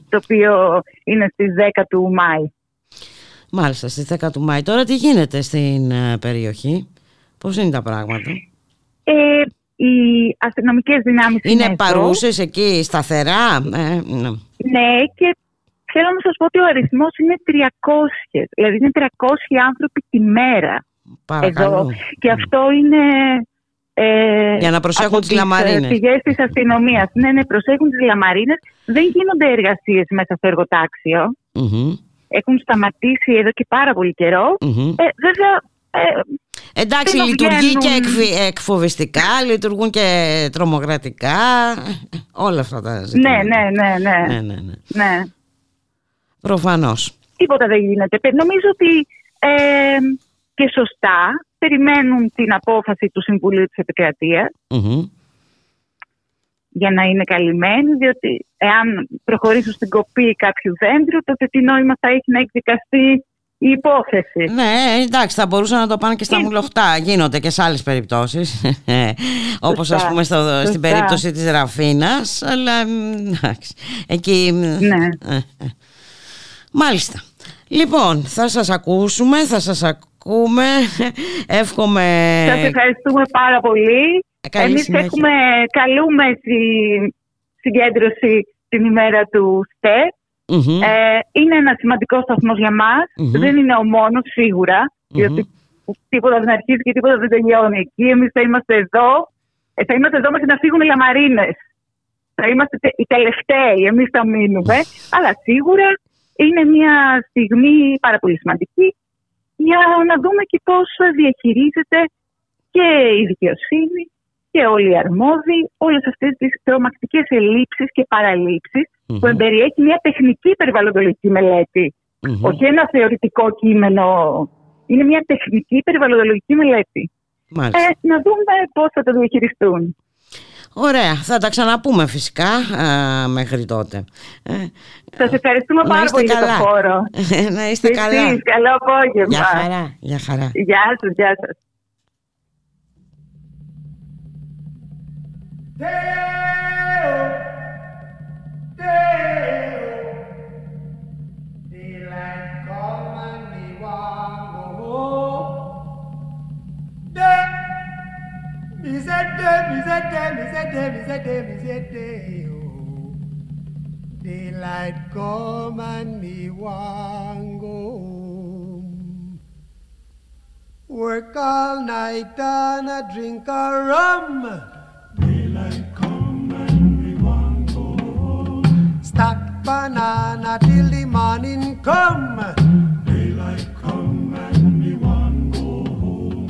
το οποίο είναι στις 10 του Μάη. Μάλιστα, στις 10 του Μάη. Τώρα τι γίνεται στην περιοχή, πώς είναι τα πράγματα? Οι αστυνομικές δυνάμεις είναι παρούσες εκεί σταθερά. Ναι, και θέλω να σας πω ότι ο αριθμός είναι 300, δηλαδή είναι 300 άνθρωποι τη μέρα. Παρακαλώ. Εδώ. Και αυτό είναι... για να προσέχουν τις λαμαρίνες. Πηγές της αστυνομίας. Ναι, προσέχουν τις λαμαρίνες. Δεν γίνονται εργασίες μέσα στο εργοτάξιο. Έχουν σταματήσει εδώ και πάρα πολύ καιρό. Βέβαια. Εντάξει, λειτουργεί και εκφοβιστικά, λειτουργούν και τρομοκρατικά. Όλα αυτά τα ζητήματα. Ναι. Προφανώς. Τίποτα δεν γίνεται. Νομίζω ότι και σωστά περιμένουν την απόφαση του Συμβουλίου της Επικρατείας. για να είναι καλυμμένοι, διότι εάν προχωρήσουν στην κοπή κάποιου δέντρου, τότε τι νόημα θα έχει να εκδικαστεί η υπόθεση. Ναι, εντάξει, θα μπορούσαν να το πάνε και στα μουλοχτά. Γίνονται και σε άλλες περιπτώσεις. Όπως ας πούμε στην περίπτωση της Ραφίνας. Αλλά εντάξει, εκεί... Ναι. Μάλιστα. Λοιπόν, θα σας ακούσουμε, θα σας ακούμε. Εύχομαι... Σας ευχαριστούμε πάρα πολύ. Εμείς καλούμε τη συγκέντρωση την ημέρα του ΣΤΕ. Mm-hmm. Είναι ένα σημαντικό σταθμό για μας. Mm-hmm. Δεν είναι ο μόνος, σίγουρα, mm-hmm. διότι τίποτα δεν αρχίζει και τίποτα δεν τελειώνει εκεί. Εμείς θα είμαστε εδώ. Θα είμαστε εδώ μέχρι να φύγουν οι λαμαρίνες. Θα είμαστε οι τελευταίοι. Εμείς θα μείνουμε. Αλλά σίγουρα είναι μια στιγμή πάρα πολύ σημαντική για να δούμε και πώς διαχειρίζεται και η δικαιοσύνη και όλοι οι αρμόδιοι όλες αυτές τις τρομακτικές ελλείψεις και παραλήψεις που εμπεριέχει μια τεχνική περιβαλλοντολογική μελέτη. Όχι ένα θεωρητικό κείμενο. Είναι μια τεχνική περιβαλλοντολογική μελέτη. Να δούμε πώς θα το διαχειριστούν. Ωραία, θα τα ξαναπούμε φυσικά μέχρι τότε. Σας ευχαριστούμε πάρα πολύ για το χώρο. Να είστε καλά. Καλό απόγευμα. Γεια χαρά. Γεια χαρά. Γεια σας, γεια σας. Daylight come and me wan go home. Work all night and a drink a rum. Daylight come and me wan go home. Stack banana till the morning come. Daylight come and me wan go home.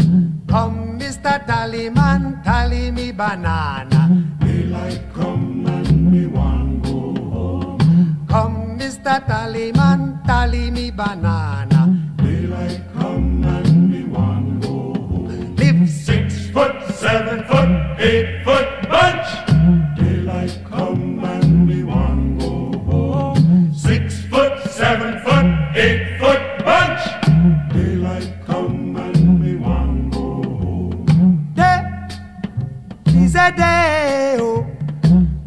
Come Mr. Tallyman, tally me banana. Daylight come and me wan go home. Come Mr. Tallyman, tally me banana. Daylight come and me wan go home. Live 6 foot, 7 foot, 8 foot bunch. Daylight come and me wan go home. 6 foot, 7 foot, 8 foot bunch. Daylight come and me wan go home. Is a day, oh.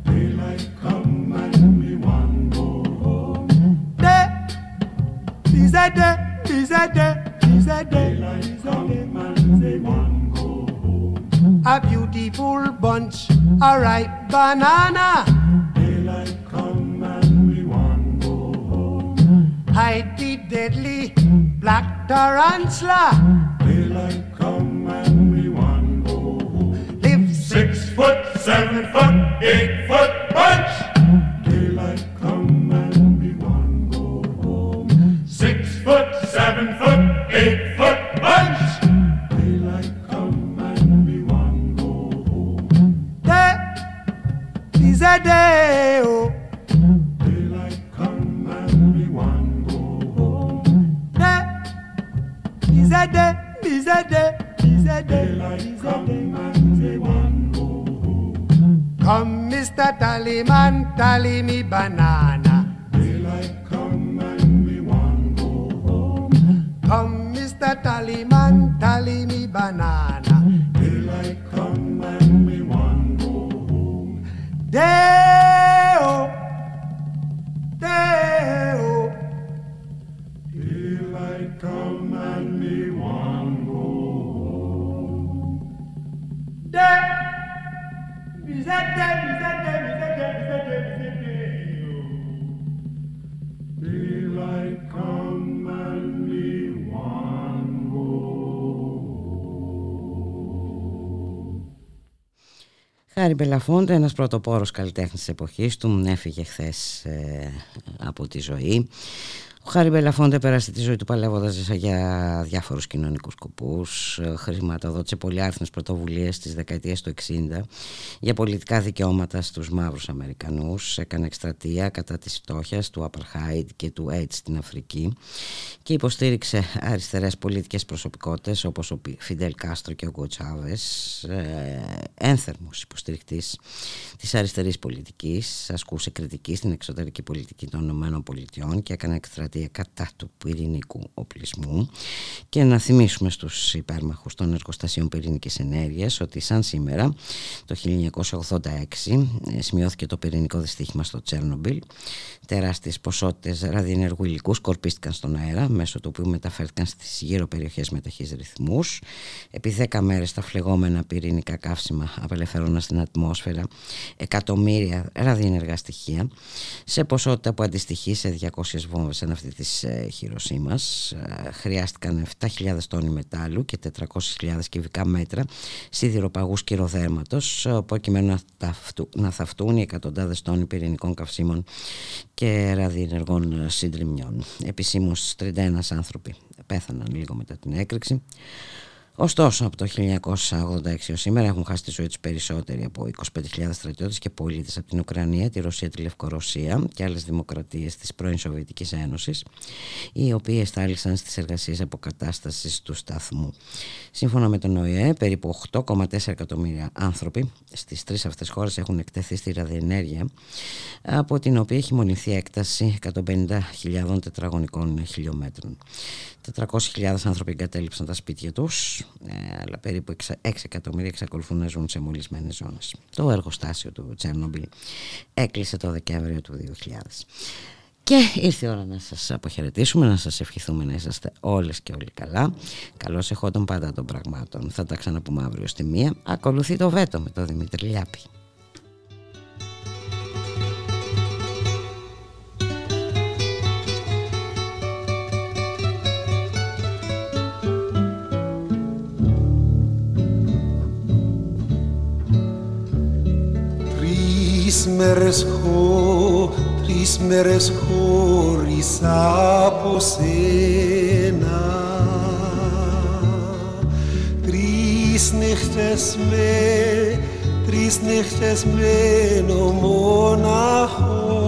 Daylight come and me wan go home. Day, is a day, is a day, is a day. Daylight come and me wan go home. A beautiful bunch, a ripe banana. Daylight come and me wan go home. Hide the deadly black tarantula. Daylight come and me wan. 6 foot, 7 foot, 8 foot punch. Daylight come and me wan go home. 6 foot, 7 foot, 8 foot punch. Daylight come and me wan go home. Day is a day, oh. Daylight come and me wan go home. Day is a day, is a day, is a day. Daylight come and me wan. Come, Mr. Tallyman, tally me banana. Daylight come and me wan go home. Come, Mr. Tallyman, tally me banana. Daylight come and me wan go home. Day-o, day-o. Daylight come and me wan go home. Day. Χάρη Μπελαφόντε, ένας πρωτοπόρος καλλιτέχνης της εποχής του, έφυγε χθες από τη ζωή. Ο Χάρι Μπελαφόντε πέρασε τη ζωή του παλεύοντας για διάφορους κοινωνικούς σκοπούς, χρηματοδότησε πολυάριθμες πρωτοβουλίες στις δεκαετίες του 60 για πολιτικά δικαιώματα στους μαύρους Αμερικανούς, έκανε εκστρατεία κατά της φτώχειας, του Απαρχάιντ και του AIDS στην Αφρική και υποστήριξε αριστερές πολιτικές προσωπικότητες όπως ο Φιντελ Κάστρο και ο Γκο Τσάβες, ένθερμος υποστηρικτής της αριστερής πολιτικής, ασκούσε κριτική στην εξωτερική πολιτική των ΗΠΑ και έκανε εκστρατεία κατά του πυρηνικού οπλισμού. Και να θυμίσουμε στους υπέρμαχους των εργοστασίων πυρηνικής ενέργειας ότι σαν σήμερα το 1986 σημειώθηκε το πυρηνικό δυστύχημα στο Τσέρνομπιλ. Τεράστιες ποσότητες ραδιενεργού υλικού σκορπίστηκαν στον αέρα, μέσω του οποίου μεταφέρθηκαν στις γύρω περιοχές με ταχύς ρυθμούς. Επί 10 μέρες τα φλεγόμενα πυρηνικά καύσιμα απελευθερώναν στην ατμόσφαιρα εκατομμύρια ραδιενεργά στοιχεία σε ποσότητα που αντιστοιχεί σε 200 βόμβες αυτή της Χειροσίμας. Χρειάστηκαν 7.000 τόνοι μετάλλου και 400.000 κυβικά μέτρα σιδηροπαγούς κυρωδέρματος, προκειμένου να θαυτούν οι εκατοντάδες τόνοι πυρηνικών καυσίμων και ραδιενεργών συντριμμιών. Επισήμως 31 άνθρωποι πέθαναν λίγο μετά την έκρηξη. Ωστόσο, από το 1986 ως σήμερα έχουν χάσει τη ζωή τους περισσότεροι από 25.000 στρατιώτες και πολίτες από την Ουκρανία, τη Ρωσία, τη Λευκορωσία και άλλες δημοκρατίες της πρώην Σοβιετικής Ένωσης, οι οποίες θάλησαν στις εργασίες αποκατάστασης του σταθμού. Σύμφωνα με τον ΟΗΕ, περίπου 8,4 εκατομμύρια άνθρωποι στις τρεις αυτές χώρες έχουν εκτεθεί στη ραδιενέργεια, από την οποία έχει μονηθεί έκταση 150.000 τετραγωνικών χιλιόμετρων. 400.000 άνθρωποι εγκατέλειψαν τα σπίτια τους, αλλά περίπου 6 εκατομμύρια εξακολουθούν να ζουν σε μολυσμένες ζώνες. Το εργοστάσιο του Τσέρνομπιλ έκλεισε το Δεκέμβριο του 2000. Και ήρθε η ώρα να σας αποχαιρετήσουμε, να σας ευχηθούμε να είσαστε όλες και όλοι καλά. Καλώς εχόντων πάντα των πραγμάτων. Θα τα ξαναπούμε αύριο στη 1. Ακολουθεί το Βέτο με τον Δημήτρη Λιάπη. Τρεις μέρες χώρισα από σένα, τρεις νύχτες μένω μοναχός,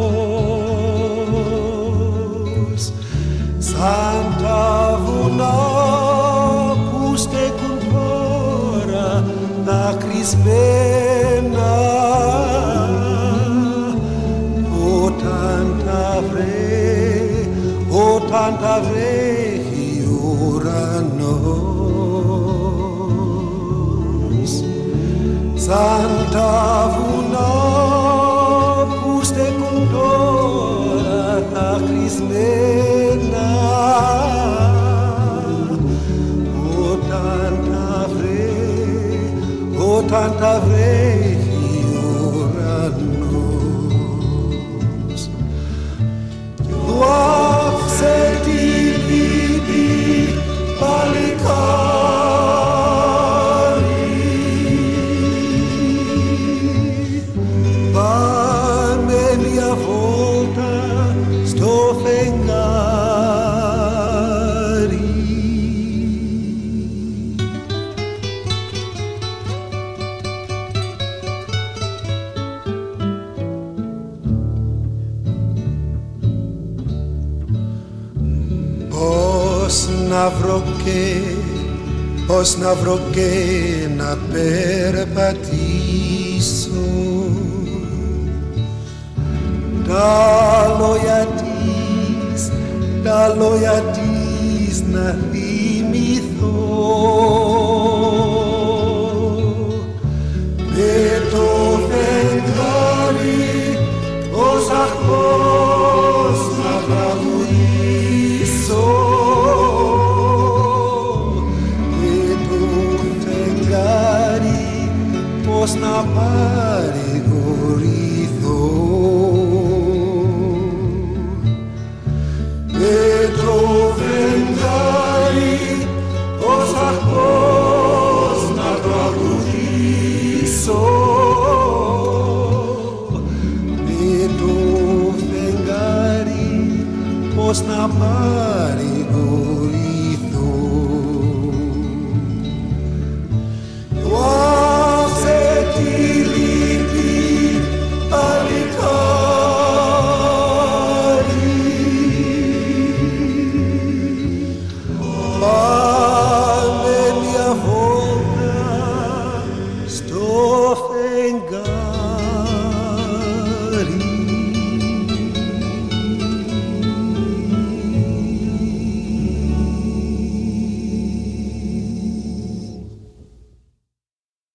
σαν τα βουνά που στέκουν τώρα δακρυσμένα. Όταν τα βρέχει ο ουρανός, σαν τα βουνά που στέκουν τώρα τα κρυσμένα, όταν τα βρέχει Πώς να βρω και να περπατήσω τα λόγια της να θυμηθώ, με το φεγγάρι ως αχμός να τραγουδήσω. Πώς να παρηγορηθώ, με το φεγγάρι ως αχμός. να πάρει.